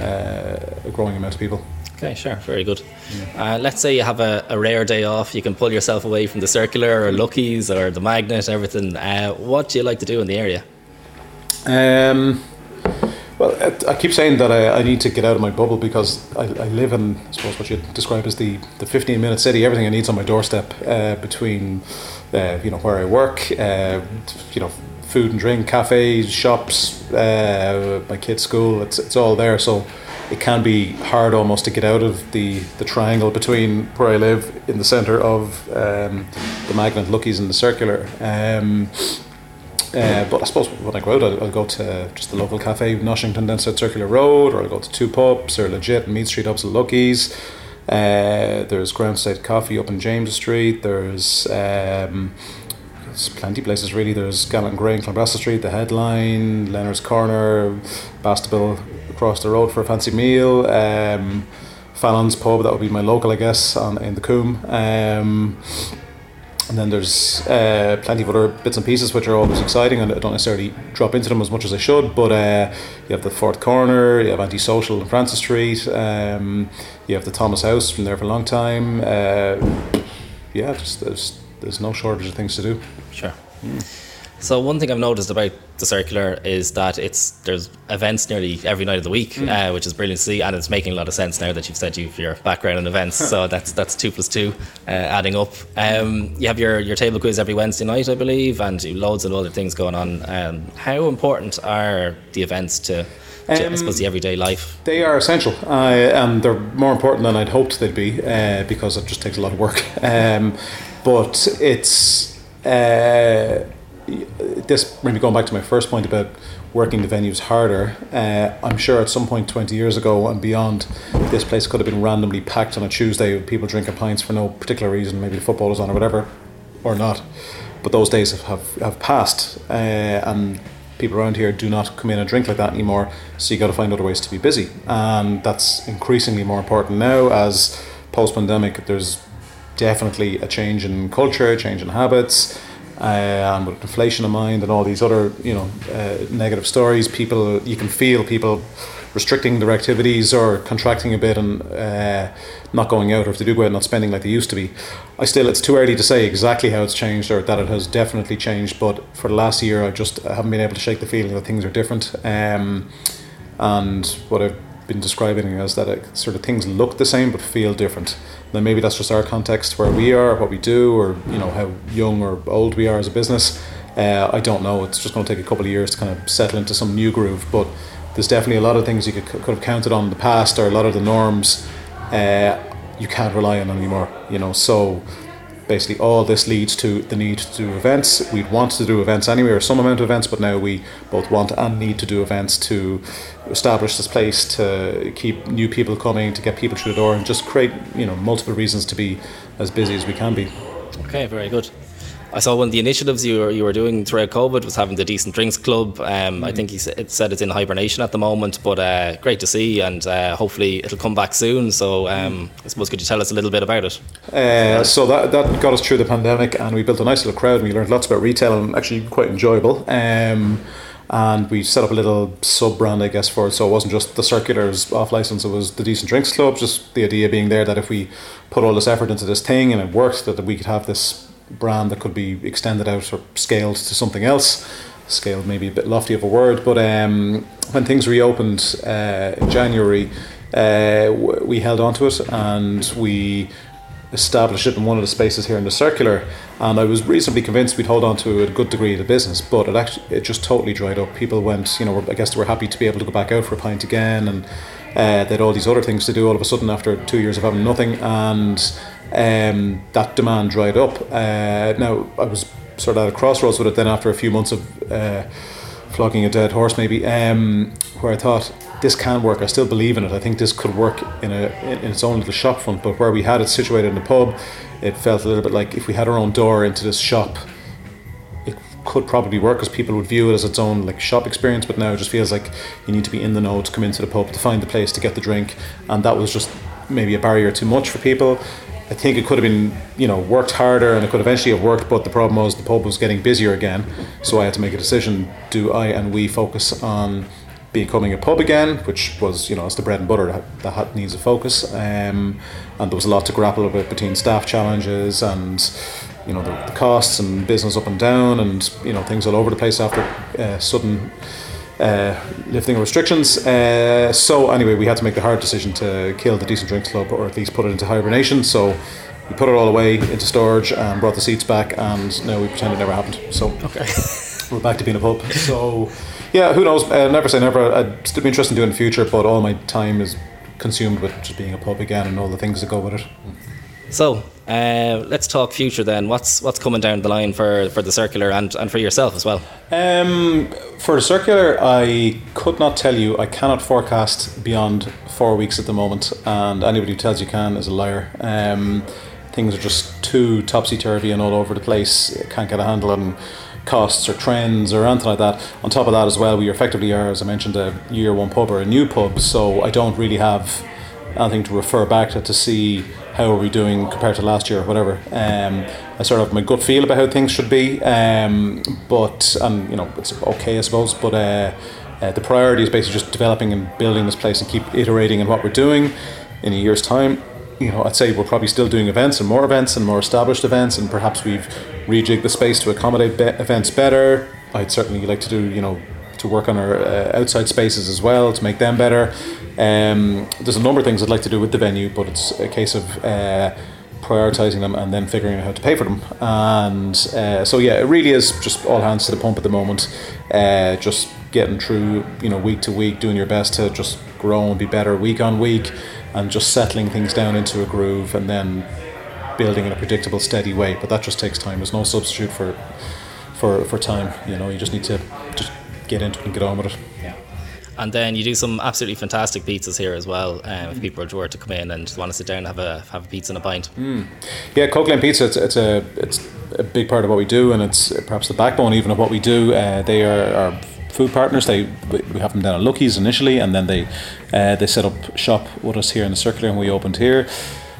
uh, a growing amount of people. Okay, sure, very good. Yeah. Uh, let's say you have a, a rare day off, you can pull yourself away from the Circular or Lucky's or the Magnet, everything. Uh, what do you like to do in the area? Um, well, I, I keep saying that I, I need to get out of my bubble, because I, I live in, I suppose, what you'd describe as the, the fifteen-minute city. Everything I need's on my doorstep, uh, between, uh, you know, where I work, uh, you know, food and drink, cafes, shops, uh, my kids' school. It's it's all there, so it can be hard almost to get out of the, the triangle between where I live in the centre of um, the Magnet, Lucky's and the Circular. Um, Uh, but I suppose when I go out, I'll, I'll go to just the local cafe in Noshington, down South Circular Road, or I'll go to Two Pubs, or Legit and Mead Street Ups and Lucky's. Uh, there's Ground State Coffee up in James Street. There's um, there's plenty of places really. There's Gallant Grey in Clonbrassa Street, The Headline, Leonard's Corner, Bastable across the road for a fancy meal. Um, Fallon's Pub, that would be my local, I guess, on in the Coombe. Um, And then there's uh, plenty of other bits and pieces which are always exciting, and I don't necessarily drop into them as much as I should, but uh, you have the Fourth Corner, you have Antisocial in Francis Street, um, you have the Thomas House, from there for a long time. Uh, yeah, just, there's, there's no shortage of things to do. Sure. Mm. So one thing I've noticed about the Circular is that it's there's events nearly every night of the week, mm. uh, which is brilliant to see, and it's making a lot of sense now that you've said you've your background in events. So that's that's two plus two uh, adding up. Um, you have your, your table quiz every Wednesday night, I believe, and loads and other things going on. Um, how important are the events to, to um, I suppose, the everyday life? They are essential, uh, and they're more important than I'd hoped they'd be, uh, because it just takes a lot of work. Um, but it's... Uh, This maybe going back to my first point about working the venues harder. Uh, I'm sure at some point twenty years ago and beyond, this place could have been randomly packed on a Tuesday with people drinking pints for no particular reason. Maybe the football is on or whatever, or not. But those days have have, have passed, uh, and people around here do not come in and drink like that anymore. So you got to find other ways to be busy, and that's increasingly more important now as post-pandemic. There's definitely a change in culture, a change in habits. Uh, and with inflation in mind and all these other, you know, uh, negative stories, people you can feel people restricting their activities or contracting a bit and uh, not going out, or if they do go out, not spending like they used to be. I still, it's too early to say exactly how it's changed or that it has definitely changed. But for the last year, I just I haven't been able to shake the feeling that things are different. Um, and what I've been describing as that it, sort of things look the same but feel different. Then maybe that's just our context where we are, what we do, or you know how young or old we are as a business. Uh, I don't know. It's just going to take a couple of years to kind of settle into some new groove. But there's definitely a lot of things you could, could have counted on in the past, or a lot of the norms uh, you can't rely on anymore. You know, so basically all this leads to the need to do events. We'd want to do events anyway, or some amount of events, but now we both want and need to do events to establish this place, to keep new people coming, to get people through the door, and just create, you know, multiple reasons to be as busy as we can be. Okay, very good. I saw one of the initiatives you were you were doing throughout COVID was having the Decent Drinks Club. Um, mm-hmm. I think he it said it's in hibernation at the moment, but uh, great to see, and uh, hopefully it'll come back soon. So um, I suppose could you tell us a little bit about it? Uh, so that that got us through the pandemic, and we built a nice little crowd, and we learned lots about retail, and actually quite enjoyable. Um, and we set up a little sub-brand, I guess, for it. So it wasn't just the Circular's off-licence, it was the Decent Drinks Club, just the idea being there that if we put all this effort into this thing and it worked, that we could have this brand that could be extended out or scaled to something else. Scaled maybe a bit lofty of a word, but um, when things reopened uh, in January, uh, we held on to it and we established it in one of the spaces here in the Circular. And I was reasonably convinced we'd hold on to a good degree of the business, but it actually it just totally dried up. People went, you know, I guess they were happy to be able to go back out for a pint again, and uh, they had all these other things to do all of a sudden after two years of having nothing, and Um, that demand dried up. Uh, now I was sort of at a crossroads with it then after a few months of uh, flogging a dead horse maybe, um, where I thought this can work. I still believe in it. I think this could work in a in its own little shop front, but where we had it situated in the pub, it felt a little bit like if we had our own door into this shop, it could probably work because people would view it as its own like shop experience. But now it just feels like you need to be in the know to come into the pub, to find the place, to get the drink, and that was just maybe a barrier too much for people. I think it could have been, you know, worked harder and it could eventually have worked, but the problem was the pub was getting busier again, so I had to make a decision. Do I and we focus on becoming a pub again, which was, you know, it's the bread and butter that needs a focus, um, and there was a lot to grapple with between staff challenges and, you know, the, the costs and business up and down and, you know, things all over the place after uh, sudden Uh, lifting restrictions. Uh, so anyway, we had to make the hard decision to kill the Decent Drinks Club, or at least put it into hibernation. So we put it all away into storage and brought the seats back, and now we pretend it never happened. So okay. We're back to being a pub. So yeah, who knows? Uh, never say never. I'd still be interested in doing it in the future, but all my time is consumed with just being a pub again and all the things that go with it. So uh, let's talk future then. What's what's coming down the line for, for the Circular and, and for yourself as well? Um, for the Circular, I could not tell you. I cannot forecast beyond four weeks at the moment, and anybody who tells you can is a liar. Um, things are just too topsy-turvy and all over the place. You can't get a handle on costs or trends or anything like that. On top of that as well, we effectively are, as I mentioned, a year one pub or a new pub, so I don't really have anything to refer back to to see how are we doing compared to last year or whatever. Um, I sort of have my gut feel about how things should be, um, but, and you know, it's okay, I suppose, but uh, uh, the priority is basically just developing and building this place and keep iterating on what we're doing in a year's time. You know, I'd say we're probably still doing events and more events and more established events, and perhaps we've rejigged the space to accommodate be- events better. I'd certainly like to do, you know, to work on our uh, outside spaces as well to make them better. Um, there's a number of things I'd like to do with the venue, but it's a case of uh, prioritising them and then figuring out how to pay for them. And uh, so yeah, it really is just all hands to the pump at the moment. Uh, just getting through, you know, week to week, doing your best to just grow and be better week on week, and just settling things down into a groove and then building in a predictable, steady way. But that just takes time. There's no substitute for for for time. You know, you just need to just get into it and get on with it. Yeah. And then you do some absolutely fantastic pizzas here as well. Um, if people were to come in and want to sit down and have a have a pizza and a pint. Mm. Yeah, Coke Lane Pizza. It's, it's a it's a big part of what we do, and it's perhaps the backbone even of what we do. Uh, they are, are food partners. They we have them down at Lucky's initially, and then they uh, they set up shop with us here in the Circular, and we opened here.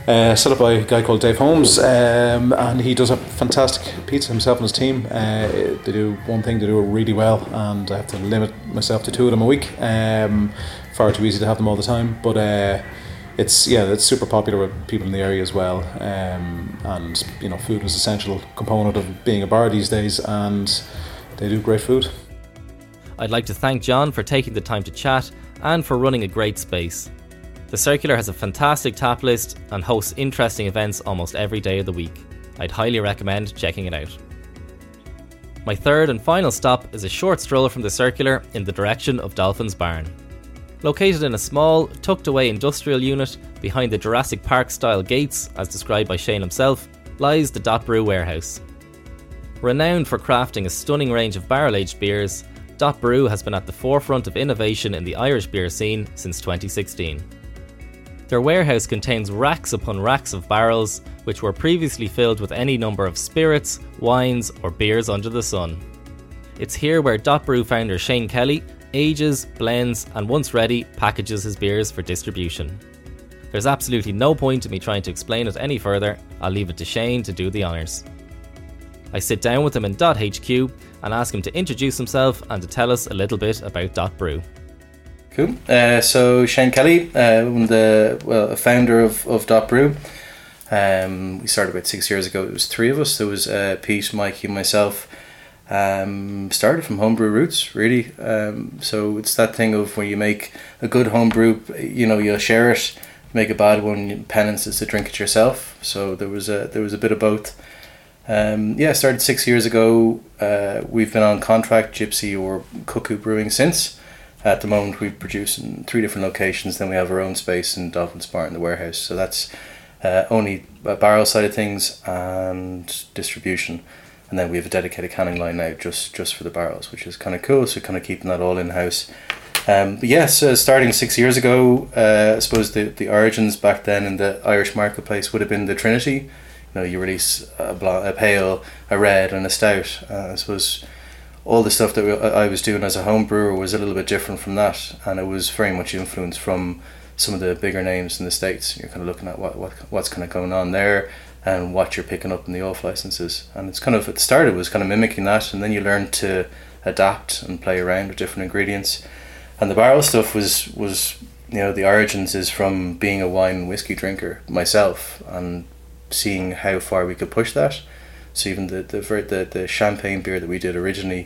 Uh, set up by a guy called Dave Holmes, um, and he does a fantastic pizza himself and his team. Uh, they do one thing, they do it really well, and I have to limit myself to two of them a week. Um, far too easy to have them all the time, but uh, it's yeah, it's super popular with people in the area as well. Um, and you know, food is an essential component of being a bar these days, and they do great food. I'd like to thank John for taking the time to chat and for running a great space. The Circular has a fantastic tap list and hosts interesting events almost every day of the week. I'd highly recommend checking it out. My third and final stop is a short stroll from the Circular in the direction of Dolphin's Barn. Located in a small, tucked away industrial unit behind the Jurassic Park style gates, as described by Shane himself, lies the Dot Brew Warehouse. Renowned for crafting a stunning range of barrel-aged beers, Dot Brew has been at the forefront of innovation in the Irish beer scene since twenty sixteen. Their warehouse contains racks upon racks of barrels, which were previously filled with any number of spirits, wines, or beers under the sun. It's here where Dot Brew founder Shane Kelly ages, blends, and once ready, packages his beers for distribution. There's absolutely no point in me trying to explain it any further. I'll leave it to Shane to do the honours. I sit down with him in Dot H Q and ask him to introduce himself and to tell us a little bit about Dot Brew. Cool. Uh, so Shane Kelly, uh, one of the well, founder of, of Dot Brew. Um, we started about six years ago. It was three of us. There was uh, Pete, Mikey, and myself. Um, started from homebrew roots, really. Um, so it's that thing of when you make a good homebrew, you know, you'll share it. Make a bad one, penance is to drink it yourself. So there was a there was a bit of both. Um, yeah, started six years ago. Uh, we've been on contract, Gypsy or Cuckoo Brewing since. At the moment, we produce in three different locations. Then we have our own space in Dolphin's Barn in the warehouse. So that's uh, only a barrel side of things and distribution. And then we have a dedicated canning line now just, just for the barrels, which is kind of cool. So kind of keeping that all in-house. Um, but yes, uh, starting six years ago, uh, I suppose the, the origins back then in the Irish marketplace would have been the Trinity. You know, you release a, bl- a pale, a red and a stout. Uh, I suppose... all the stuff that we, I was doing as a home brewer was a little bit different from that, and it was very much influenced from some of the bigger names in the States. You're kind of looking at what, what what's kind of going on there and what you're picking up in the off licenses. And it's kind of, it started was kind of mimicking that, and then you learn to adapt and play around with different ingredients. And the barrel stuff was, was you know, the origins is from being a wine and whiskey drinker myself and seeing how far we could push that. So even the, the the the champagne beer that we did originally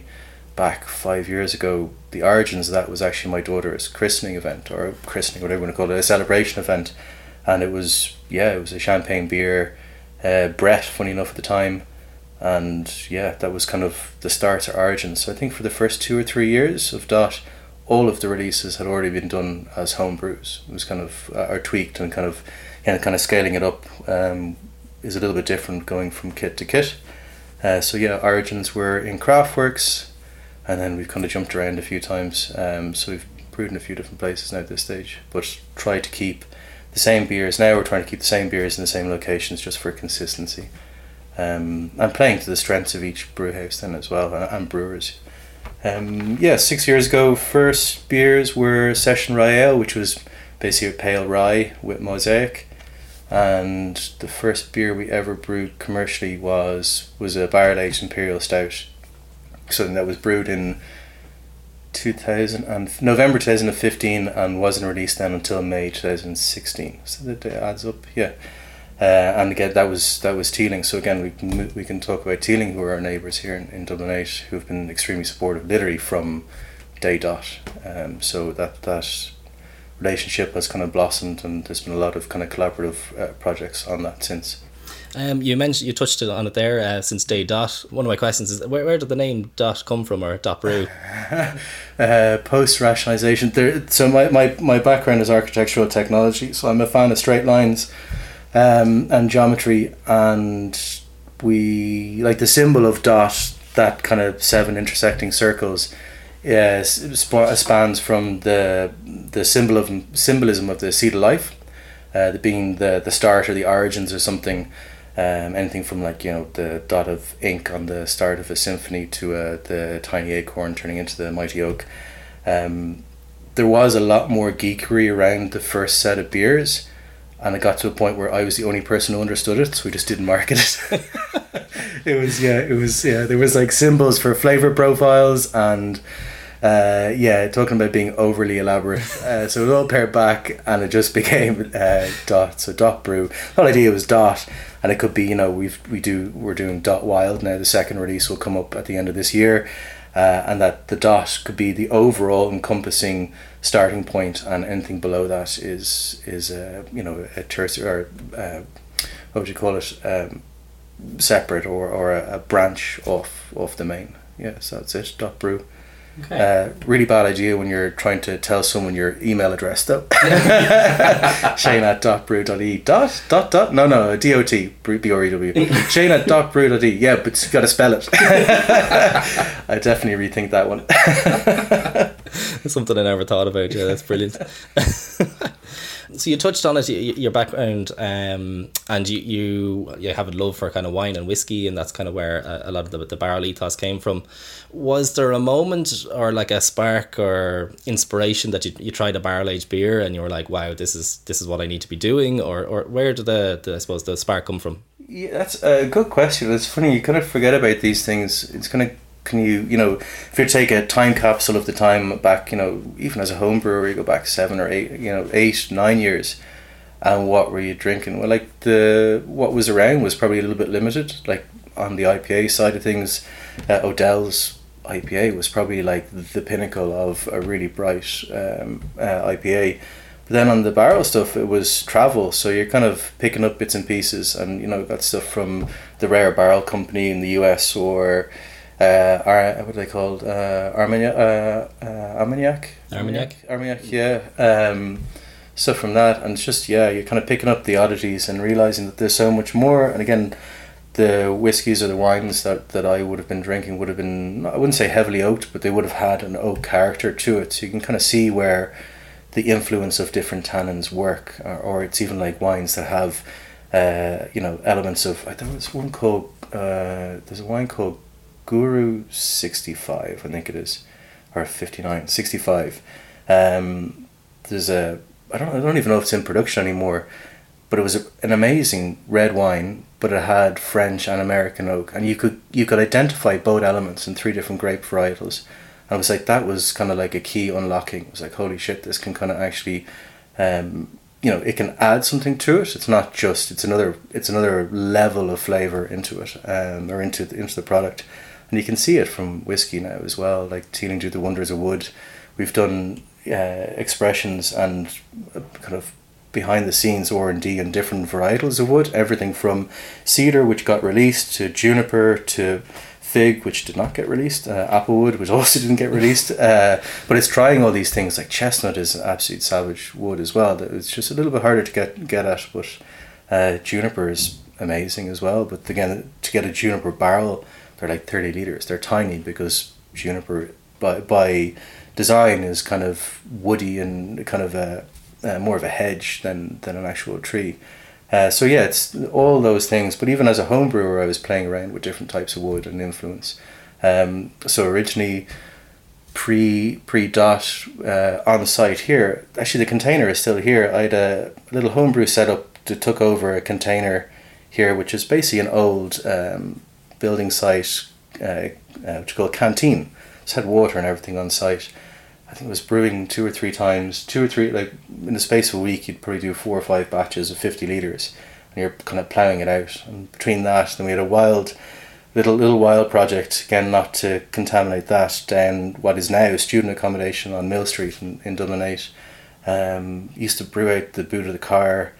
back five years ago, the origins of that was actually my daughter's christening event, or christening, whatever you want to call it, a celebration event. And it was, yeah, it was a champagne beer, uh, Brett, funny enough at the time. And yeah, that was kind of the start or origins. So I think for the first two or three years of Dot, all of the releases had already been done as home brews. It was kind of, uh, or tweaked and kind of, you know, kind of scaling it up, um, is a little bit different going from kit to kit. Uh, so yeah, origins were in Craftworks, and then we've kind of jumped around a few times. Um, so we've brewed in a few different places now at this stage, but try to keep the same beers. Now we're trying to keep the same beers in the same locations just for consistency. Um, I'm playing to the strengths of each brew house then as well, and, and brewers. Um, yeah, six years ago, first beers were Session Rye, which was basically a pale rye with mosaic. And the first beer we ever brewed commercially was was a barrel-aged imperial stout, something that was brewed in two thousand and November twenty fifteen and wasn't released then until May twenty sixteen. So that adds up, yeah. Uh, and again, that was that was Teeling. So again, we can we can talk about Teeling, who are our neighbours here in, in Dublin eight, who have been extremely supportive, literally from day dot. Um, so that that. relationship has kind of blossomed, and there's been a lot of kind of collaborative uh, projects on that since. Um, you mentioned you touched on it there uh, since day dot. One of my questions is where, where did the name dot come from, or dot brew? uh, Post rationalisation. There, so my, my my background is architectural technology, so I'm a fan of straight lines, um, and geometry, and we like the symbol of dot, that kind of seven intersecting circles. Yeah, spans from the the symbol of symbolism of the seed of life, uh, the being the the start or the origins or something, um, anything from like you know the dot of ink on the start of a symphony to uh, the tiny acorn turning into the mighty oak. Um, there was a lot more geekery around the first set of beers, and it got to a point where I was the only person who understood it, so we just didn't market it. It was yeah, it was yeah. There was like symbols for flavor profiles and. Uh, yeah, talking about being overly elaborate. Uh, so it all paired back, and it just became uh, dot. So dot brew. The whole idea was dot, and it could be you know we've we do we're doing dot wild now. The second release will come up at the end of this year, uh, and that the dot could be the overall encompassing starting point, and anything below that is is uh, you know a tertiary or uh, what would you call it um, separate or or a, a branch off off the main. Yeah, so that's it. Dot brew. Okay. Uh, really bad idea when you're trying to tell someone your email address though. Shane at dot brew dot e dot dot dot no no D O T B R E W Shane at dot brew dot e yeah but you've got to spell it. I definitely rethink that one. Something I never thought about. Yeah, that's brilliant. So you touched on it, your background, um, and you, you you have a love for kind of wine and whiskey, and that's kind of where a, a lot of the, the barrel ethos came from. Was there a moment or like a spark or inspiration that you, you tried a barrel-aged beer and you were like, wow, this is this is what I need to be doing? Or or where did the, the I suppose, the spark come from? Yeah, that's a good question. It's funny, you kind of forget about these things. It's kind of, can you, you know, if you take a time capsule of the time back, you know, even as a home brewer, you go back seven or eight, you know, eight, nine years, and what were you drinking? Well, like the, what was around was probably a little bit limited. Like on the I P A side of things, uh, Odell's I P A was probably like the pinnacle of a really bright um, uh, I P A. But then on the barrel stuff, it was travel. So you're kind of picking up bits and pieces, and, you know, got stuff from the Rare Barrel Company in the U S, or, Uh, Ar- what are they called? Uh, Armagnac, uh, uh, Armagnac? Armagnac? Armagnac, yeah. Um, stuff from that. And it's just, yeah, you're kind of picking up the oddities and realising that there's so much more. And again, the whiskies or the wines that, that I would have been drinking would have been, I wouldn't say heavily oaked, but they would have had an oak character to it. So you can kind of see where the influence of different tannins work. Or, or it's even like wines that have, uh, you know, elements of, I think there's one called, uh, there's a wine called Guru sixty-five, I think it is, or fifty-nine, sixty-five. Um, there's a, I don't, I don't even know if it's in production anymore, but it was a, an amazing red wine, but it had French and American oak, and you could you could identify both elements in three different grape varietals. And I was like, that was kind of like a key unlocking. It was like, holy shit, this can kind of actually, um, you know, it can add something to it. It's not just, it's another, it's another level of flavor into it, um, or into the, into the product. And you can see it from whiskey now as well, like Teeling Do the Wonders of Wood. We've done uh, expressions and kind of behind the scenes R and D in different varietals of wood. Everything from cedar, which got released, to juniper, to fig, which did not get released, uh, applewood, which also didn't get released. Uh, but it's trying all these things. Like chestnut is an absolute savage wood as well. It's just a little bit harder to get, get at, but uh, juniper is amazing as well. But again, to get a juniper barrel, they're like thirty litres. They're tiny because juniper, by, by design is kind of woody and kind of a, a more of a hedge than than an actual tree. Uh, so yeah, it's all those things. But even as a home brewer, I was playing around with different types of wood and influence. Um, so originally, pre pre dot uh, on site here. Actually, the container is still here. I had a little homebrew setup that took over a container here, which is basically an old um, building site, uh, uh, which is called canteen. It's had water and everything on site. I think it was brewing two or three times, two or three, like in the space of a week, you'd probably do four or five batches of fifty litres, and you're kind of ploughing it out. And between that, then we had a wild, little, little wild project, again, not to contaminate that, down what is now student accommodation on Mill Street in, in Dublin eight. Um, used to brew out the boot of the car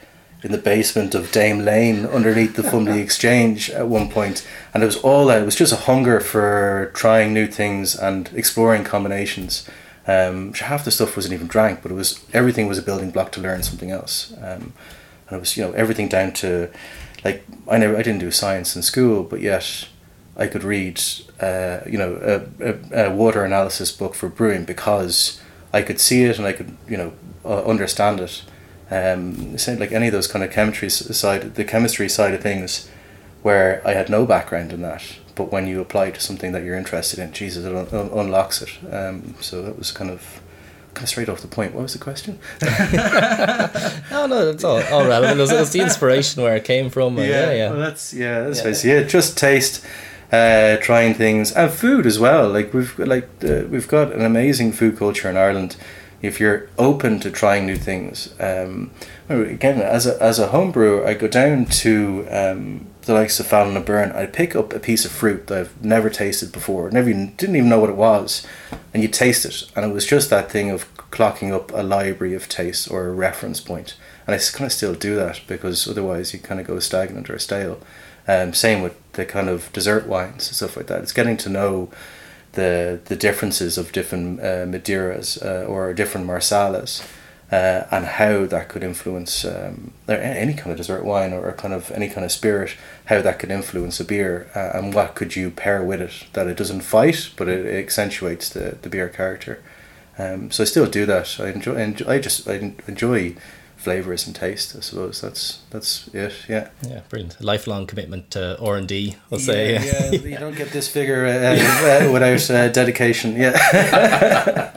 in the basement of Dame Lane underneath the Fumley Exchange at one point. And it was all that, it was just a hunger for trying new things and exploring combinations. Um, half the stuff wasn't even drank, but it was everything was a building block to learn something else, um, and it was, you know, everything down to, like, I never I didn't do science in school, but yet I could read uh, you know a, a, a water analysis book for brewing because I could see it and I could you know uh, understand it. Um, it seemed like any of those kind of chemistry side, the chemistry side of things, where I had no background in that. But when you apply to something that you're interested in, Jesus, it un- unlocks it. Um, so that was kind of, kind of straight off the point. What was the question? no, no, it's all, all relevant. It was, it was the inspiration where it came from. Yeah, yeah, yeah. Well, that's yeah, that's yeah. Basically it. Just taste, uh, trying things, and food as well. Like we've like uh, we've got an amazing food culture in Ireland. If you're open to trying new things, um, again, as a as a home brewer, I go down to. Um, the likes of Fallon and Byrne, I'd pick up a piece of fruit that I've never tasted before, never even, didn't even know what it was, and you taste it, and it was just that thing of clocking up a library of taste or a reference point. And I kind of still do that, because otherwise you kind of go stagnant or stale. Um, same with the kind of dessert wines and stuff like that. It's getting to know the the differences of different uh, Madeiras uh, or different Marsalas. Uh, and how that could influence um, any kind of dessert wine or kind of any kind of spirit, how that could influence a beer, uh, and what could you pair with it that it doesn't fight, but it, it accentuates the, the beer character. Um, so I still do that. I enjoy. enjoy I just I enjoy flavours and taste. I suppose that's that's it. Yeah. Yeah, brilliant. A lifelong commitment to R and D. I'll yeah, say. Yeah, yeah, you don't get this figure uh, without uh, dedication. Yeah.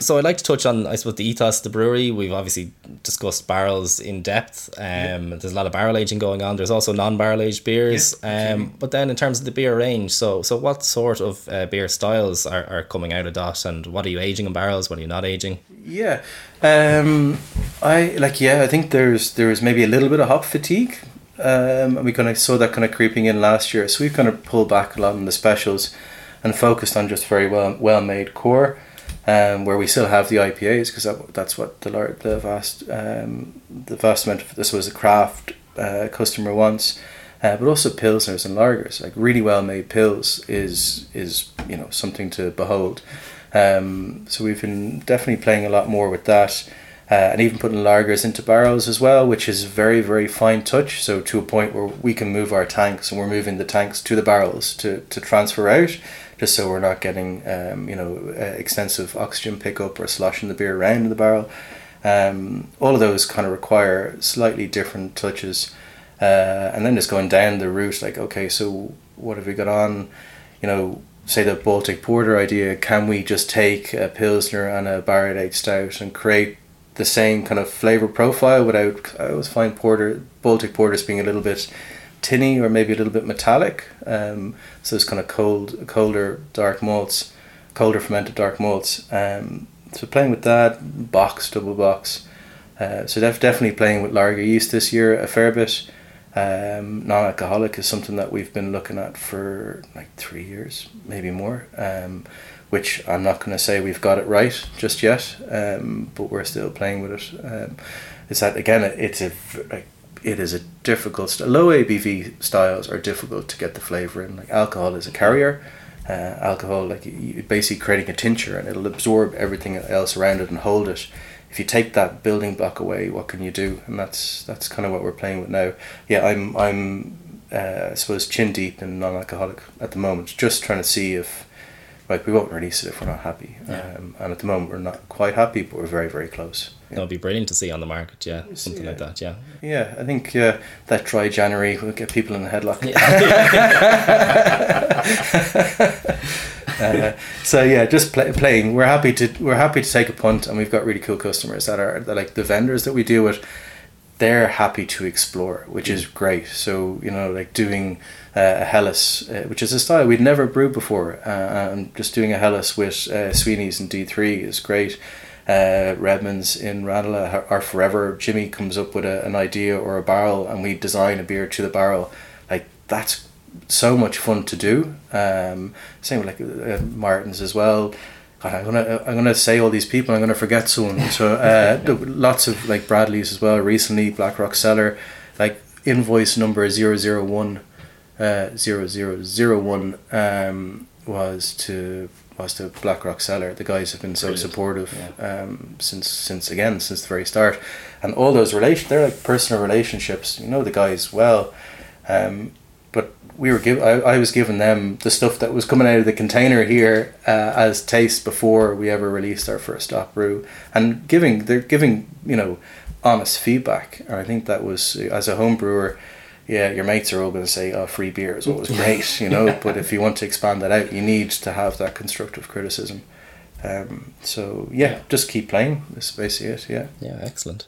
So I'd like to touch on, I suppose, the ethos of the brewery. We've obviously discussed barrels in depth. Um, yeah. There's a lot of barrel aging going on. There's also non-barrel aged beers. Yeah, um, but then in terms of the beer range, so so what sort of uh, beer styles are, are coming out of that, and what are you aging in barrels? What are you not aging? Yeah, um, I like. Yeah, I think there's there's maybe a little bit of hop fatigue, um, and we kind of saw that kind of creeping in last year. So we've kind of pulled back a lot on the specials, and focused on just very well well made core. Um, where we still have the I P As, because that, that's what the large, the vast, um, the vast amount of this was a craft uh, customer wants, uh, but also pilsners and lagers. Like really well made pils is is you know something to behold. Um, so we've been definitely playing a lot more with that, uh, and even putting lagers into barrels as well, which is very very fine touch. So to a point where we can move our tanks, and we're moving the tanks to the barrels to to transfer out. Just so we're not getting, um, you know, uh, extensive oxygen pickup or sloshing the beer around in the barrel. Um, all of those kind of require slightly different touches. Uh, and then just going down the route, like, okay, so what have we got on? You know, say the Baltic Porter idea, can we just take a Pilsner and a barrel-aged stout and create the same kind of flavour profile without, I always find Porter, Baltic Porters being a little bit tinny or maybe a little bit metallic, um, so it's kind of cold, colder dark malts, colder fermented dark malts. Um, so playing with that box, double box. Uh, so def- definitely playing with lager yeast this year a fair bit. Um, non-alcoholic is something that we've been looking at for like three years, maybe more. Um, which I'm not going to say we've got it right just yet, um, but we're still playing with it. Um, it's that again? It's a like, It is a difficult... St- low A B V styles are difficult to get the flavour in. Like alcohol is a carrier. Uh, alcohol, like you're basically creating a tincture and it'll absorb everything else around it and hold it. If you take that building block away, what can you do? And that's that's kind of what we're playing with now. Yeah, I'm, I'm uh, I suppose, chin deep in non-alcoholic at the moment. Just trying to see if like, we won't release it if we're not happy. Yeah. Um, and at the moment, we're not quite happy, but we're very, very close. Yeah. That would be brilliant to see on the market, yeah, something yeah. like that, yeah. Yeah, I think uh, that dry January will get people in a headlock. Yeah. Uh, so yeah, just play, playing. We're happy to we're happy to take a punt, and we've got really cool customers that are that, like the vendors that we deal with. They're happy to explore, which mm. is great. So, you know, like doing uh, a Helles, uh, which is a style we'd never brewed before, uh, and just doing a Helles with uh, Sweeney's and D three is great. Uh, Redmond's in Ranelagh are forever. Jimmy comes up with a, an idea or a barrel, and we design a beer to the barrel. Like, that's so much fun to do. Um, same with like uh, Martin's as well. God, I'm gonna I'm gonna say all these people. I'm gonna forget someone. So uh, yeah. Lots of like Bradley's as well. Recently, Black Rock Cellar, like invoice number zero zero one uh, zero zero zero one um, was to was to Black Rock Cellar. The guys have been so Brilliant. supportive yeah. um, since since again since the very start, and all those relation they're like personal relationships. You know the guys well. Um, We were give, I, I was giving them the stuff that was coming out of the container here uh, as taste before we ever released our first stop brew, and giving they're giving you know honest feedback. And I think that was, as a home brewer, yeah, your mates are all going to say, "Oh, free beer is always great," you know. But if you want to expand that out, you need to have that constructive criticism. Um, so yeah, yeah, just keep playing. That's basically it. Yeah. Yeah. Excellent.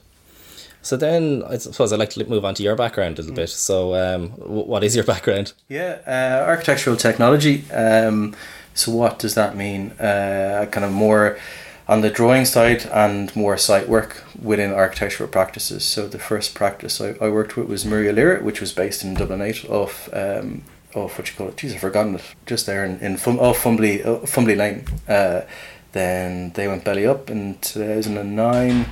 So then, I suppose I'd like to move on to your background a little bit. So um, what is your background? Yeah, uh, architectural technology. Um, so what does that mean? Uh, kind of more on the drawing side and more site work within architectural practices. So the first practice I, I worked with was Murray O'Leary, which was based in Dublin eight off, um, off what you call it? Jeez, I've forgotten it. Just there in, in Fum- off Fumbly, uh, Fumbly Lane. Uh, then they went belly up in two thousand nine.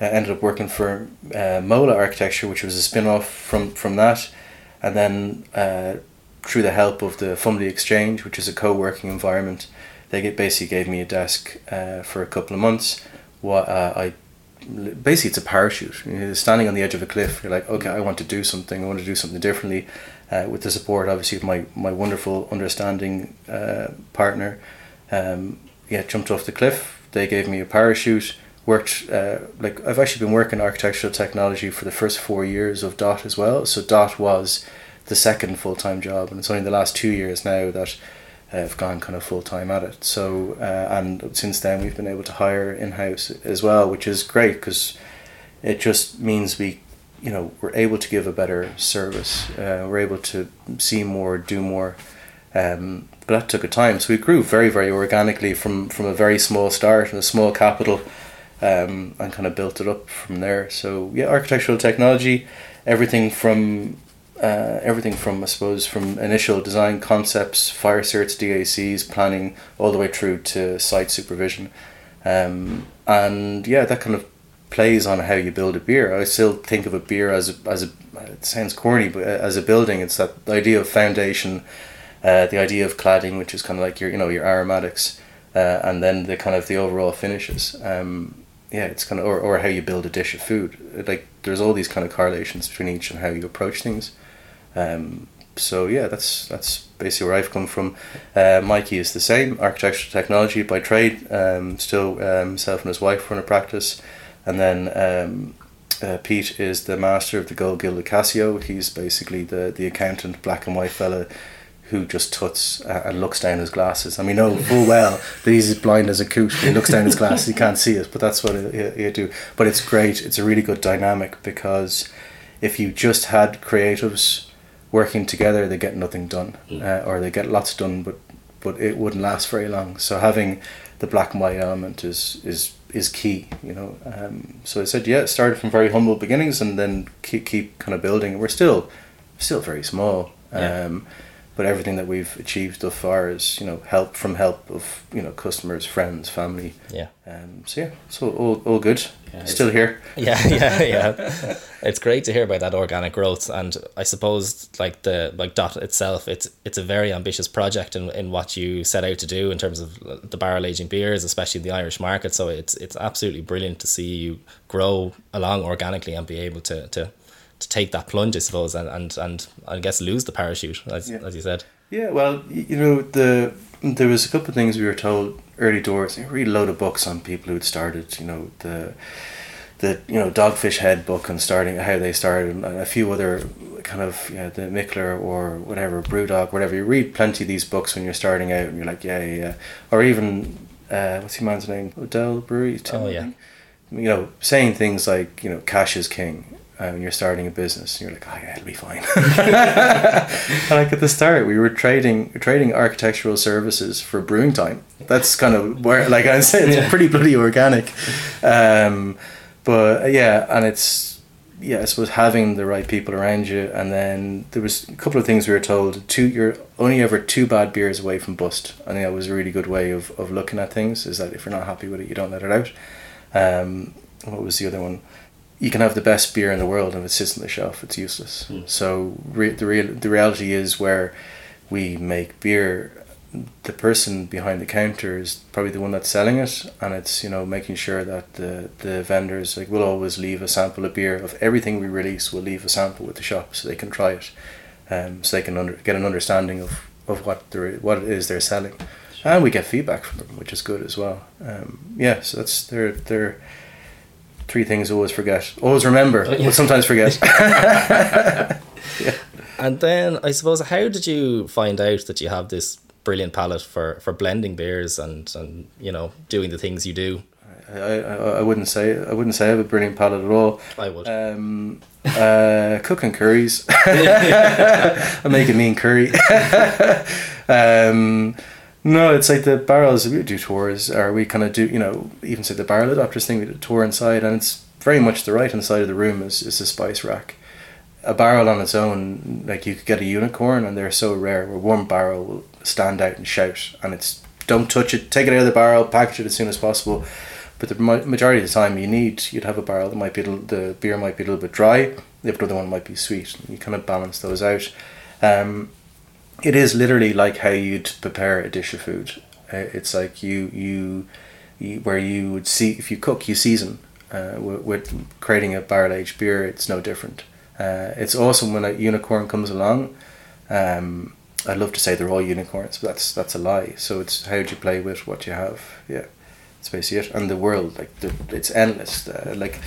I ended up working for uh, Mola Architecture, which was a spin-off from, from that. And then uh, through the help of the Fumbly Exchange, which is a co-working environment, they get, basically gave me a desk uh, for a couple of months. What uh, I Basically, it's a parachute. You're standing on the edge of a cliff. You're like, okay, I want to do something. I want to do something differently. Uh, with the support, obviously, of my, my wonderful understanding uh, partner. Um, yeah, jumped off the cliff. They gave me a parachute. Worked uh, like I've actually been working architectural technology for the first four years of DOT as well. So DOT was the second full time job, and it's only the last two years now that uh, I've gone kind of full time at it. So uh, and since then we've been able to hire in house as well, which is great because it just means we, you know, we're able to give a better service. Uh, we're able to see more, do more. Um, but that took a time. So we grew very, very organically from from a very small start and a small capital. Um, and kind of built it up from there. So yeah, architectural technology, everything from uh, everything from I suppose from initial design concepts, fire certs, D A Cs, planning, all the way through to site supervision, um, and yeah, that kind of plays on how you build a beer. I still think of a beer as a, as a it sounds corny, but as a building, it's that idea of foundation, uh, the idea of cladding, which is kind of like your you know your aromatics, uh, and then the kind of the overall finishes. Um, Yeah, it's kind of or, or how you build a dish of food. Like there's all these kind of correlations between each and how you approach things. Um, so yeah, that's that's basically where I've come from. Uh, Mikey is the same, architectural technology by trade. Um, still um, himself and his wife run a practice, and then um, uh, Pete is the master of the Gold Gilded Casio. He's basically the the accountant, black and white fella, who just tuts and looks down his glasses. And we know full well that he's as blind as a coot. He looks down his glasses, he can't see us, but that's what he'll do. But it's great. It's a really good dynamic because if you just had creatives working together, they get nothing done uh, or they get lots done, but, but it wouldn't last very long. So having the black and white element is is, is key, you know. Um, so I said, yeah, it started from very humble beginnings and then keep, keep kind of building. We're still still very small. Yeah. Um, But everything that we've achieved thus far is, you know, help from help of, you know, customers, friends, family. Yeah. Um, so, yeah, so all, all good. Yeah, still here. Yeah, yeah, yeah. It's great to hear about that organic growth. And I suppose, like, the like DOT itself, it's it's a very ambitious project in, in what you set out to do in terms of the barrel aging beers, especially in the Irish market. So it's it's absolutely brilliant to see you grow along organically and be able to... to to take that plunge, I suppose, and, and, and I guess lose the parachute, as, yeah. as you said. Yeah, well, you know, the there was a couple of things we were told early doors. A really load of books on people who'd started, you know, the the you know Dogfish Head book on starting how they started, and a few other kind of yeah the Mickler or whatever Brewdog, whatever. You read plenty of these books when you're starting out, and you're like, yeah, yeah, yeah. Or even uh, what's the man's name? Odell Brewery. Tim, oh yeah. You know, saying things like, you know, cash is king. Uh, when you're starting a business, and you're like, oh yeah, it'll be fine. Like at the start, we were trading trading architectural services for brewing time. That's kind of where, like I said, it's yeah. pretty bloody organic. Um, but yeah, and it's yeah, I suppose having the right people around you. And then there was a couple of things we were told: two, you're only ever two bad beers away from bust. I think that was a really good way of of looking at things. Is that if you're not happy with it, you don't let it out. Um, what was the other one? You can have the best beer in the world, and if it sits on the shelf, it's useless. Mm. So re- the real the reality is, where we make beer, the person behind the counter is probably the one that's selling it, and it's, you know, making sure that the the vendors, like, will always leave a sample of beer. Of everything we release, we'll leave a sample with the shop so they can try it, um, so they can under, get an understanding of of what they're what it is they're selling, sure. And we get feedback from them, which is good as well. Um, yeah, so that's they're they're. Three things always forget, always remember, oh, yeah. but sometimes forget. yeah. And then, I suppose, how did you find out that you have this brilliant palate for, for blending beers and, and you know doing the things you do? I, I I wouldn't say I wouldn't say I have a brilliant palate at all. I would. Um, uh, cooking curries. I make a mean curry. um, No, it's like the barrels, we do tours, or we kind of do, you know, even say the barrel adopters thing, we do a tour inside, and it's very much the right-hand side of the room is, is the spice rack. A barrel on its own, like you could get a unicorn, and they're so rare, where one barrel will stand out and shout, and it's, don't touch it, take it out of the barrel, package it as soon as possible. But the majority of the time you need, you'd have a barrel that might be, the beer might be a little bit dry, the other one might be sweet, you kind of balance those out. Um... It is literally like how you'd prepare a dish of food. It's like you, you, you where you would see, if you cook, you season. Uh, with, with creating a barrel-aged beer, it's no different. Uh, it's awesome when a unicorn comes along. Um, I'd love to say they're all unicorns, but that's that's a lie. So it's how do you play with what you have? Yeah, that's basically it. And the world, like the, it's endless. Uh, like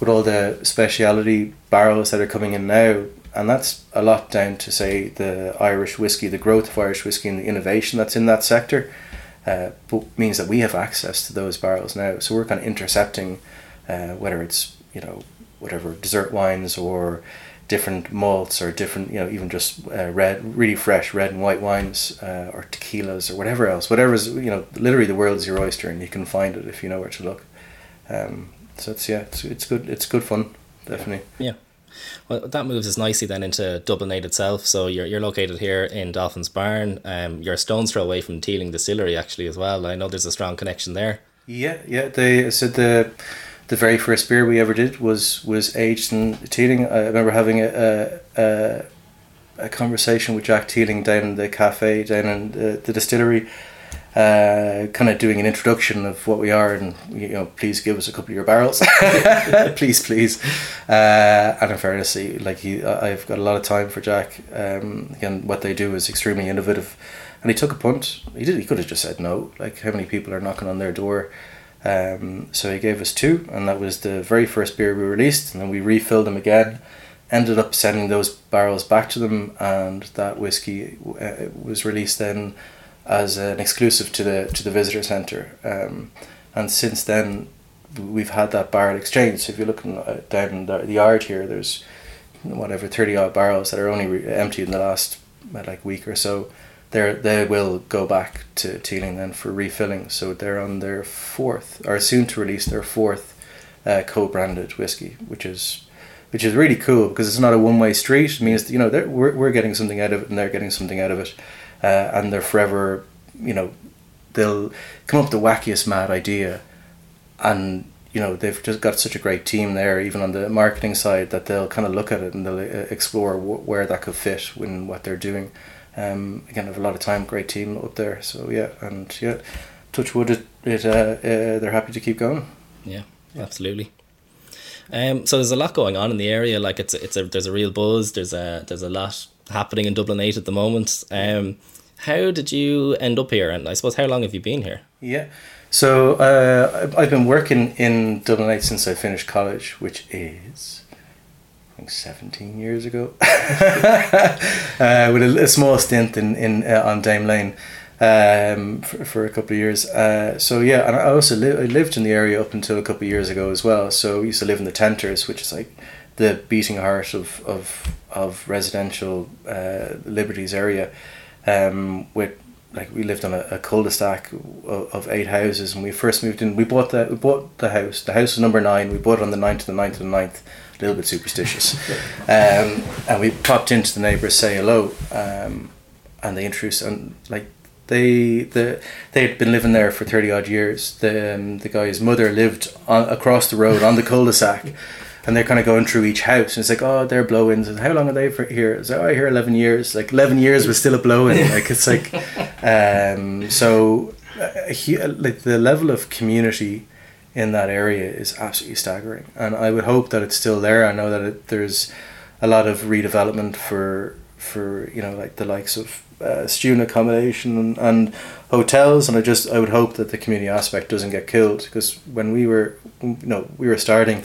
with all the speciality barrels that are coming in now. And that's a lot down to, say, the Irish whiskey, the growth of Irish whiskey and the innovation that's in that sector, uh, but means that we have access to those barrels now. So we're kind of intercepting, uh, whether it's, you know, whatever, dessert wines or different malts or different, you know, even just uh, red, really fresh red and white wines uh, or tequilas or whatever else. Whatever's, you know, literally the world is your oyster and you can find it if you know where to look. Um, so it's, yeah, it's, it's good. It's good fun, definitely. Yeah. Well, that moves us nicely then into Dublin eight itself. So you're you're located here in Dolphin's Barn. Um, you're a stone's throw away from Teeling Distillery actually as well. I know there's a strong connection there. Yeah, yeah. They said so the the very first beer we ever did was was aged in Teeling. I remember having a a, a conversation with Jack Teeling down in the cafe down in the, the distillery. Uh, kind of doing an introduction of what we are, and you know, please give us a couple of your barrels, please, please. Uh, and in fairness, he, like he, I've got a lot of time for Jack. Um, again, what they do is extremely innovative, and he took a punt. He did. He could have just said no. Like, how many people are knocking on their door? Um, so he gave us two, and that was the very first beer we released, and then we refilled them again. Ended up sending those barrels back to them, and that whiskey uh, was released then. As an exclusive to the to the visitor centre, um, and since then we've had that barrel exchange. So if you're looking down in the yard here, there's whatever thirty odd barrels that are only re- emptied in the last like week or so. They they will go back to Teeling then for refilling. So they're on their fourth, or soon to release their fourth, uh, co-branded whiskey, which is which is really cool because it's not a one way street. It means you know we're we're getting something out of it and they're getting something out of it. Uh, and they're forever, you know, they'll come up with the wackiest mad idea, and you know they've just got such a great team there, even on the marketing side, that they'll kind of look at it and they'll explore wh- where that could fit in what they're doing. Um, again, I have a lot of time, great team up there. So yeah, and yeah, touch wood, it, it uh, uh, they're happy to keep going. Yeah, yeah. Absolutely. Um, so there's a lot going on in the area. Like it's it's a there's a real buzz. There's a there's a lot happening in Dublin eight at the moment. Um, how did you end up here? And I suppose, how long have you been here? Yeah, so uh, I've been working in Dublin eight since I finished college, which is, I think, seventeen years ago, uh, with a, a small stint in, in uh, on Dame Lane um, for, for a couple of years. Uh, so yeah, and I also li- I lived in the area up until a couple of years ago as well. So I used to live in the Tenters, which is like the beating heart of of, of residential uh, Liberties area. Um, with like we lived on a, a cul-de-sac of, of eight houses, and we first moved in. We bought the we bought the house. The house was number nine. We bought it on the ninth of the ninth of the ninth. A little bit superstitious, um, and we popped into the neighbours, say hello, um, and they introduced and like they the they had been living there for thirty odd years. The um, the guy's mother lived on, across the road on the cul-de-sac. And they're kind of going through each house, and it's like, oh, they're blow-ins. And how long are they for here? It's like, oh, I hear eleven years. Like eleven years was still a blow-in. Like it's like, um, so uh, he, uh, like the level of community in that area is absolutely staggering. And I would hope that it's still there. I know that it, there's a lot of redevelopment for for you know like the likes of uh, student accommodation and, and hotels. And I just I would hope that the community aspect doesn't get killed, because when we were you know we were starting.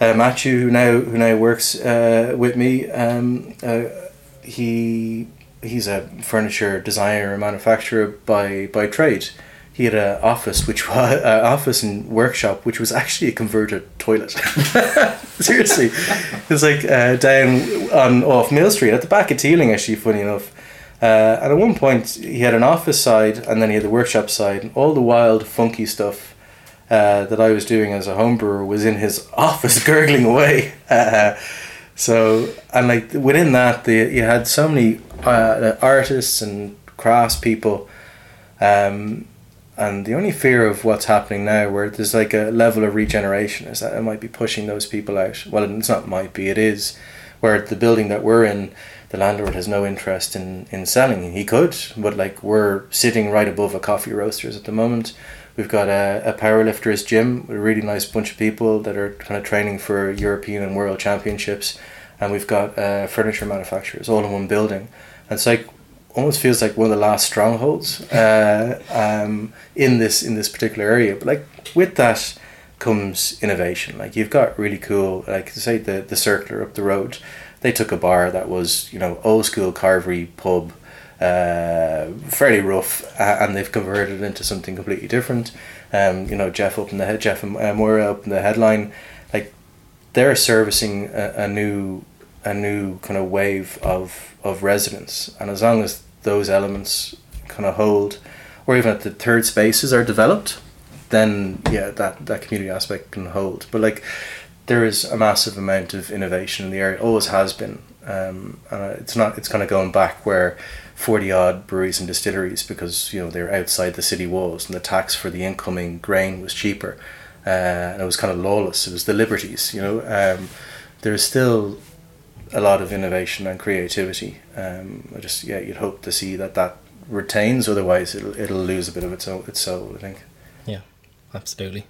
Uh, Matthew, who now who now works uh, with me, um, uh, he he's a furniture designer and manufacturer by, by trade. He had an office which was uh, office and workshop, which was actually a converted toilet. Seriously, it was like uh, down on off Mill Street at the back of Teeling. Actually, funny enough, uh, and at one point he had an office side, and then he had the workshop side, and all the wild, funky stuff. Uh, that I was doing as a homebrewer was in his office gurgling away. Uh, so, and like within that, the, you had so many uh, artists and craftspeople. Um, and the only fear of what's happening now, where there's like a level of regeneration, is that it might be pushing those people out. Well, it's not might be, it is. Where the building that we're in, the landlord has no interest in, in selling. He could, but like we're sitting right above a coffee roasters at the moment. We've got a, a powerlifters gym with a really nice bunch of people that are kind of training for European and World Championships. And we've got uh, furniture manufacturers all in one building. And it's like, almost feels like one of the last strongholds uh, um, in this in this particular area. But like with that comes innovation. Like you've got really cool, like say the, the Circular up the road. They took a bar that was, you know, old school carvery pub. Uh, fairly rough, uh, and they've converted it into something completely different. Um, you know, Jeff up in the head, Jeff and uh, Moira up in the headline, like they're servicing a, a new, a new kind of wave of of residents. And as long as those elements kind of hold, or even at the third spaces are developed, then yeah, that that community aspect can hold. But like, there is a massive amount of innovation in the area. Always has been. Um, uh, it's not. It's kind of going back where. forty odd breweries and distilleries, because you know they were outside the city walls and the tax for the incoming grain was cheaper, uh, and it was kind of lawless. It was the Liberties, you know. Um, there's still a lot of innovation and creativity. Um, I just yeah, you'd hope to see that that retains. Otherwise, it'll it'll lose a bit of its own its soul. I think. Yeah, absolutely.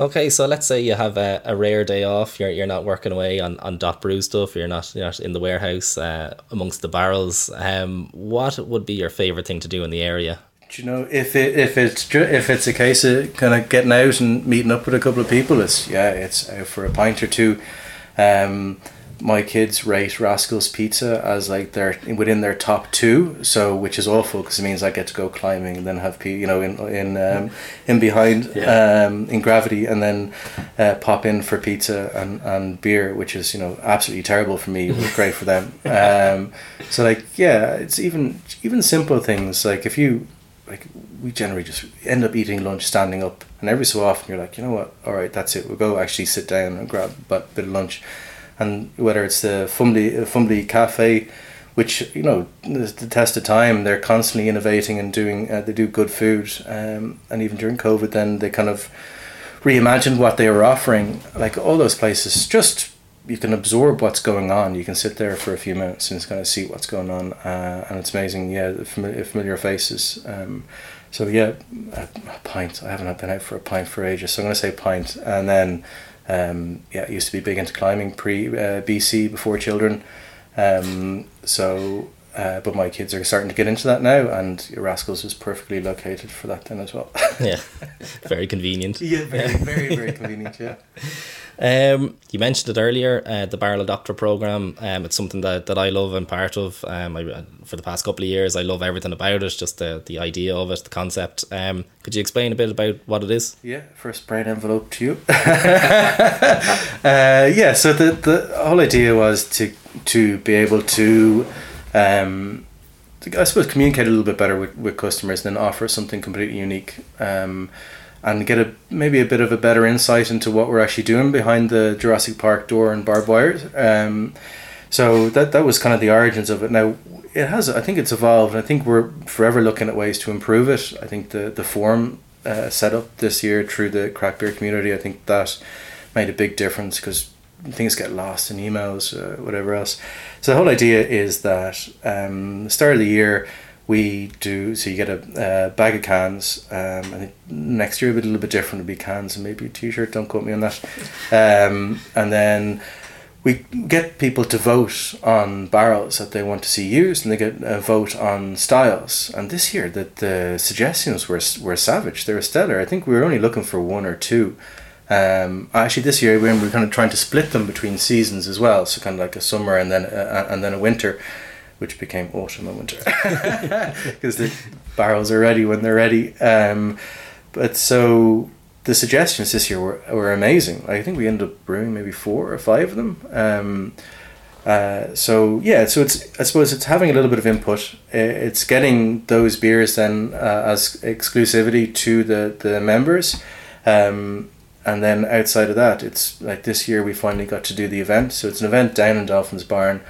Okay, so let's say you have a, a rare day off. You're you're not working away on, on dot brew stuff. You're not you're not in the warehouse uh, amongst the barrels. Um, what would be your favorite thing to do in the area? Do you know if it if it's if it's a case of kind of getting out and meeting up with a couple of people? It's yeah, it's out for a pint or two. Um, my kids rate Rascal's Pizza as like they're within their top two, so which is awful because it means I get to go climbing and then have you know in in um, in behind yeah. um, in gravity and then uh, pop in for pizza and, and beer, which is you know absolutely terrible for me, but great for them. Um, so like yeah, it's even even simple things like if you like we generally just end up eating lunch standing up, and every so often you're like you know what, all right, that's it, we'll go actually sit down and grab a bit of lunch. And whether it's the Fumbly, Fumbly Cafe, which, you know, the test of time, they're constantly innovating and doing, uh, they do good food. Um, and even during COVID, then they kind of reimagined what they were offering. Like all those places, just you can absorb what's going on. You can sit there for a few minutes and just kind of see what's going on. Uh, and it's amazing, yeah, the familiar, familiar faces. Um, so, yeah, a, a pint. I haven't been out for a pint for ages, so I'm going to say pint. And then... Um, yeah, I used to be big into climbing pre uh, B C before children, Um, so, uh, but my kids are starting to get into that now, and Rascals is perfectly located for that then as well. Yeah, very convenient. Yeah, very, very, very convenient, yeah. Um, you mentioned it earlier, uh, the Barrel of Doctor programme. Um, it's something that, that I love and part of. Um, I, for the past couple of years, I love everything about it, just the, the idea of it, the concept. Um, could you explain a bit about what it is? Yeah, first brain envelope to you. uh, yeah, so the, the whole idea was to to be able to, um, I suppose, communicate a little bit better with, with customers and then offer something completely unique. Um, and get a maybe a bit of a better insight into what we're actually doing behind the Jurassic Park door and barbed wires. Um, so that that was kind of the origins of it. Now, it has, I think it's evolved, and I think we're forever looking at ways to improve it. I think the, the forum uh, set up this year through the craft beer community, I think that made a big difference because things get lost in emails, uh, whatever else. So the whole idea is that um, the start of the year, we do, so you get a uh, bag of cans. Um, I think next year will be a little bit different. It'll be cans and maybe a t-shirt. Don't quote me on that. Um, and then we get people to vote on barrels that they want to see used, and they get a vote on styles. And this year, that the suggestions were were savage. They were stellar. I think we were only looking for one or two. Um, actually, this year we were kind of trying to split them between seasons as well. So kind of like a summer and then a, and then a winter, which became autumn and winter because the barrels are ready when they're ready. Um, but so the suggestions this year were, were amazing. I think we ended up brewing maybe four or five of them. Um, uh, so yeah, so it's, I suppose it's having a little bit of input. It's getting those beers then uh, as exclusivity to the, the members. Um, and then outside of that, it's like this year we finally got to do the event. So it's an event down in Dolphins Barn.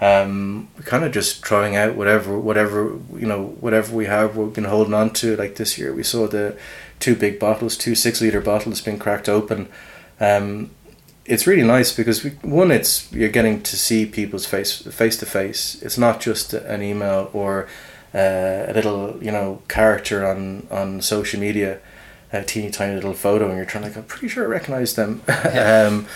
Um, we're kind of just throwing out whatever, whatever you know, whatever we have, we've been holding on to. Like this year, we saw the two big bottles, two six-liter bottles being cracked open. Um, it's really nice because we, one, it's you're getting to see people's face face to face. It's not just an email or uh, a little you know character on on social media, a teeny tiny little photo, and you're trying to like, I'm pretty sure I recognize them. Yeah. um,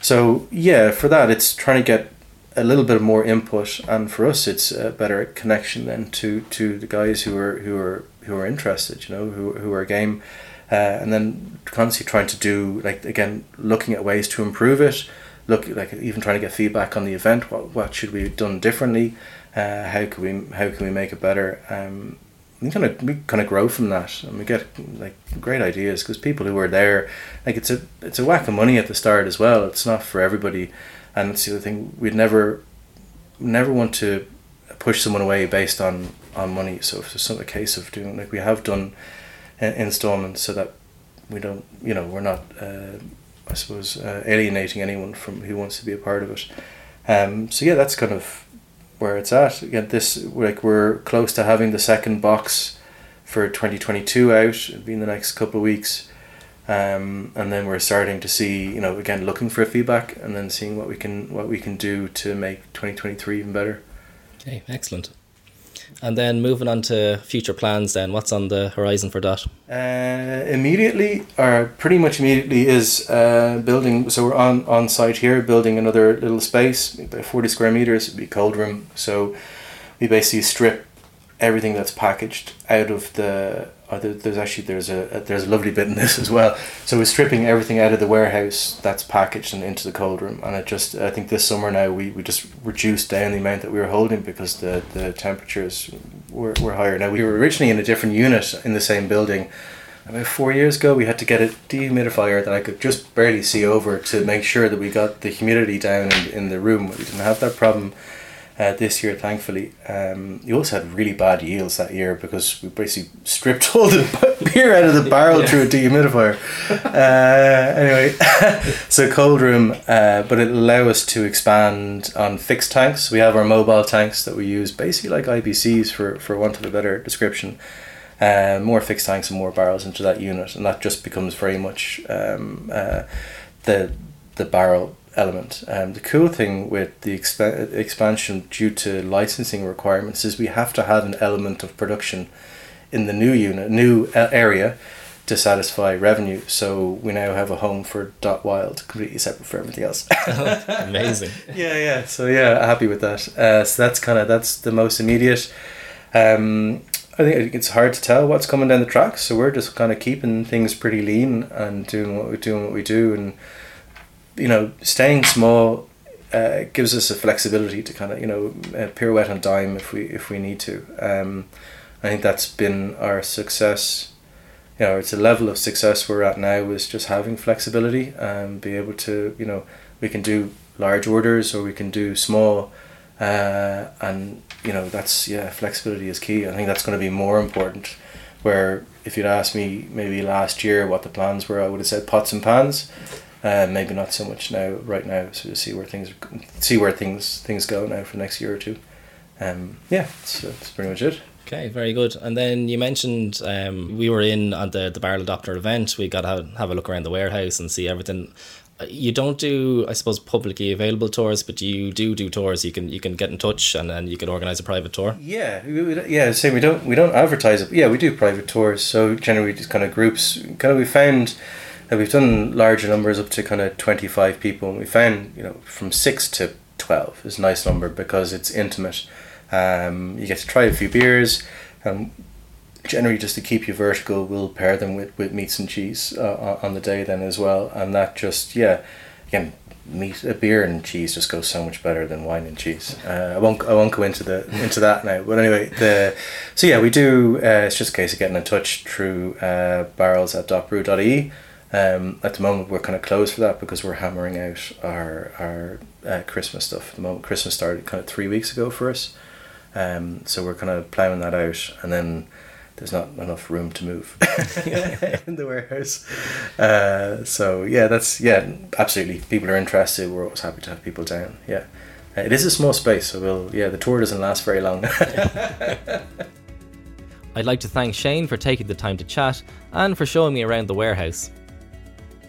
so yeah, for that, it's trying to get a little bit more input, and for us it's a better connection then to, to the guys who are who are who are interested, you know, who who are game. Uh, and then constantly trying to do, like, again, looking at ways to improve it, look like even trying to get feedback on the event. What what should we have done differently? Uh, how can we how can we make it better? Um, we kind of we kind of grow from that, and we get like great ideas because people who are there, like it's a it's a whack of money at the start as well. It's not for everybody. And it's the other thing, we'd never never want to push someone away based on, on money. So if there's a case of doing, like we have done installments so that we don't, you know, we're not, uh, I suppose, uh, alienating anyone from who wants to be a part of it. Um, so yeah, that's kind of where it's at. Again, this, like we're close to having the second box for twenty twenty-two out. It'll be in the next couple of weeks. Um, and then we're starting to see, you know, again looking for feedback, and then seeing what we can what we can do to make twenty twenty-three even better. Okay, excellent. And then moving on to future plans, then what's on the horizon for that? Uh, immediately, or pretty much immediately, is uh, building. So we're on on site here, building another little space, about forty square meters. It'd be cold room. So we basically strip everything that's packaged out of the. There's actually there's a there's a lovely bit in this as well. So we're stripping everything out of the warehouse that's packaged and into the cold room, and it just I think this summer now we, we just reduced down the amount that we were holding because the, the temperatures were, were higher. Now we were originally in a different unit in the same building. About four years ago we had to get a dehumidifier that I could just barely see over to make sure that we got the humidity down in, in the room. We didn't have that problem. Uh, this year, thankfully, um, you also had really bad yields that year because we basically stripped all the beer out of the barrel yeah. through a dehumidifier. uh, anyway, so cold room, uh, but it'll allow us to expand on fixed tanks. We have our mobile tanks that we use, basically like I B Cs for, for want of a better description. Uh, more fixed tanks and more barrels into that unit, and that just becomes very much um, uh, the the barrel element. Um, the cool thing with the exp- expansion due to licensing requirements is we have to have an element of production in the new unit, new area, to satisfy revenue. So we now have a home for .wild, completely separate from everything else. Oh, amazing. yeah, yeah. So yeah, happy with that. Uh, so that's kind of, that's the most immediate. Um, I think it's hard to tell what's coming down the track. So we're just kind of keeping things pretty lean and doing what we do and what we do. And, you know, staying small uh, gives us a flexibility to kind of, you know, uh, pirouette on dime if we, if we need to. Um, I think that's been our success. You know, it's a level of success we're at now is just having flexibility and be able to, you know, we can do large orders or we can do small, uh, and you know, that's, yeah, flexibility is key. I think that's going to be more important, where if you'd asked me maybe last year what the plans were, I would have said pots and pans, uh, maybe not so much now, right now. So we'll see where things, see where things, things go now for the next year or two. Um, yeah, so that's pretty much it. Okay, very good. And then you mentioned um, we were in on the, the Barrel Adopter event. We got to have, have a look around the warehouse and see everything. You don't do, I suppose, publicly available tours, but you do do tours. You can you can get in touch and then you can organise a private tour. Yeah, we, yeah. Same. So we don't we don't advertise it. But yeah, we do private tours. So generally, just kind of groups. Kind of we found that we've done larger numbers up to kind of twenty five people. And we found, you know, from six to twelve is a nice number because it's intimate. Um, you get to try a few beers, and um, generally just to keep you vertical, we'll pair them with, with meats and cheese uh, on the day then as well. And that just, yeah, again, meat, a beer and cheese just goes so much better than wine and cheese. Uh, I won't, I won't go into the into that now. But anyway, the so yeah, we do. Uh, it's just a case of getting in touch through uh, barrels at dot brew dot I E. Um, at the moment, we're kind of closed for that because we're hammering out our our uh, Christmas stuff. At the moment, Christmas started kind of three weeks ago for us. Um, so we're kind of plowing that out, and then there's not enough room to move in the warehouse. Uh, so yeah, that's yeah, absolutely. People are interested. We're always happy to have people down. Yeah, uh, it is a small space, so we'll yeah. The tour doesn't last very long. I'd like to thank Shane for taking the time to chat and for showing me around the warehouse.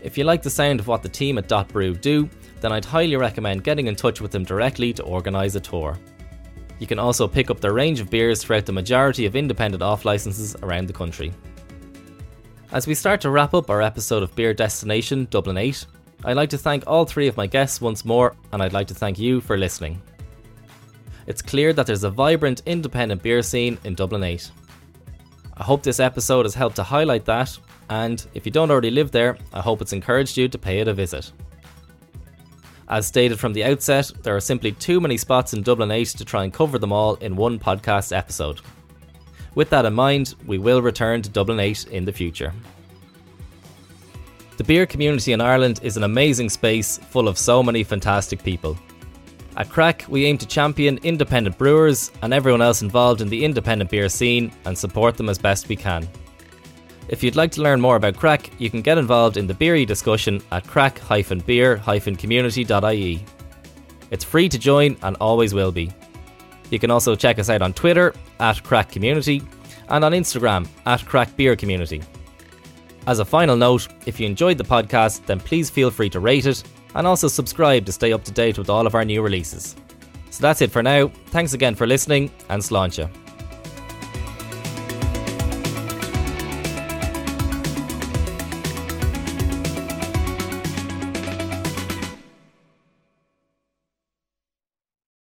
If you like the sound of what the team at Dot Brew do, then I'd highly recommend getting in touch with them directly to organise a tour. You can also pick up their range of beers throughout the majority of independent off-licenses around the country. As we start to wrap up our episode of Beer Destination Dublin eight, I'd like to thank all three of my guests once more, and I'd like to thank you for listening. It's clear that there's a vibrant independent beer scene in Dublin eight. I hope this episode has helped to highlight that, and if you don't already live there, I hope it's encouraged you to pay it a visit. As stated from the outset, there are simply too many spots in Dublin eight to try and cover them all in one podcast episode. With that in mind, we will return to Dublin eight in the future. The beer community in Ireland is an amazing space full of so many fantastic people. At Crack, we aim to champion independent brewers and everyone else involved in the independent beer scene and support them as best we can. If you'd like to learn more about Crack, you can get involved in the beery discussion at crack dash beer dash community dot I E. It's free to join and always will be. You can also check us out on Twitter, at Crack Community, and on Instagram, at Crack Beer Community. As a final note, if you enjoyed the podcast, then please feel free to rate it, and also subscribe to stay up to date with all of our new releases. So that's it for now, thanks again for listening, and Sláinte.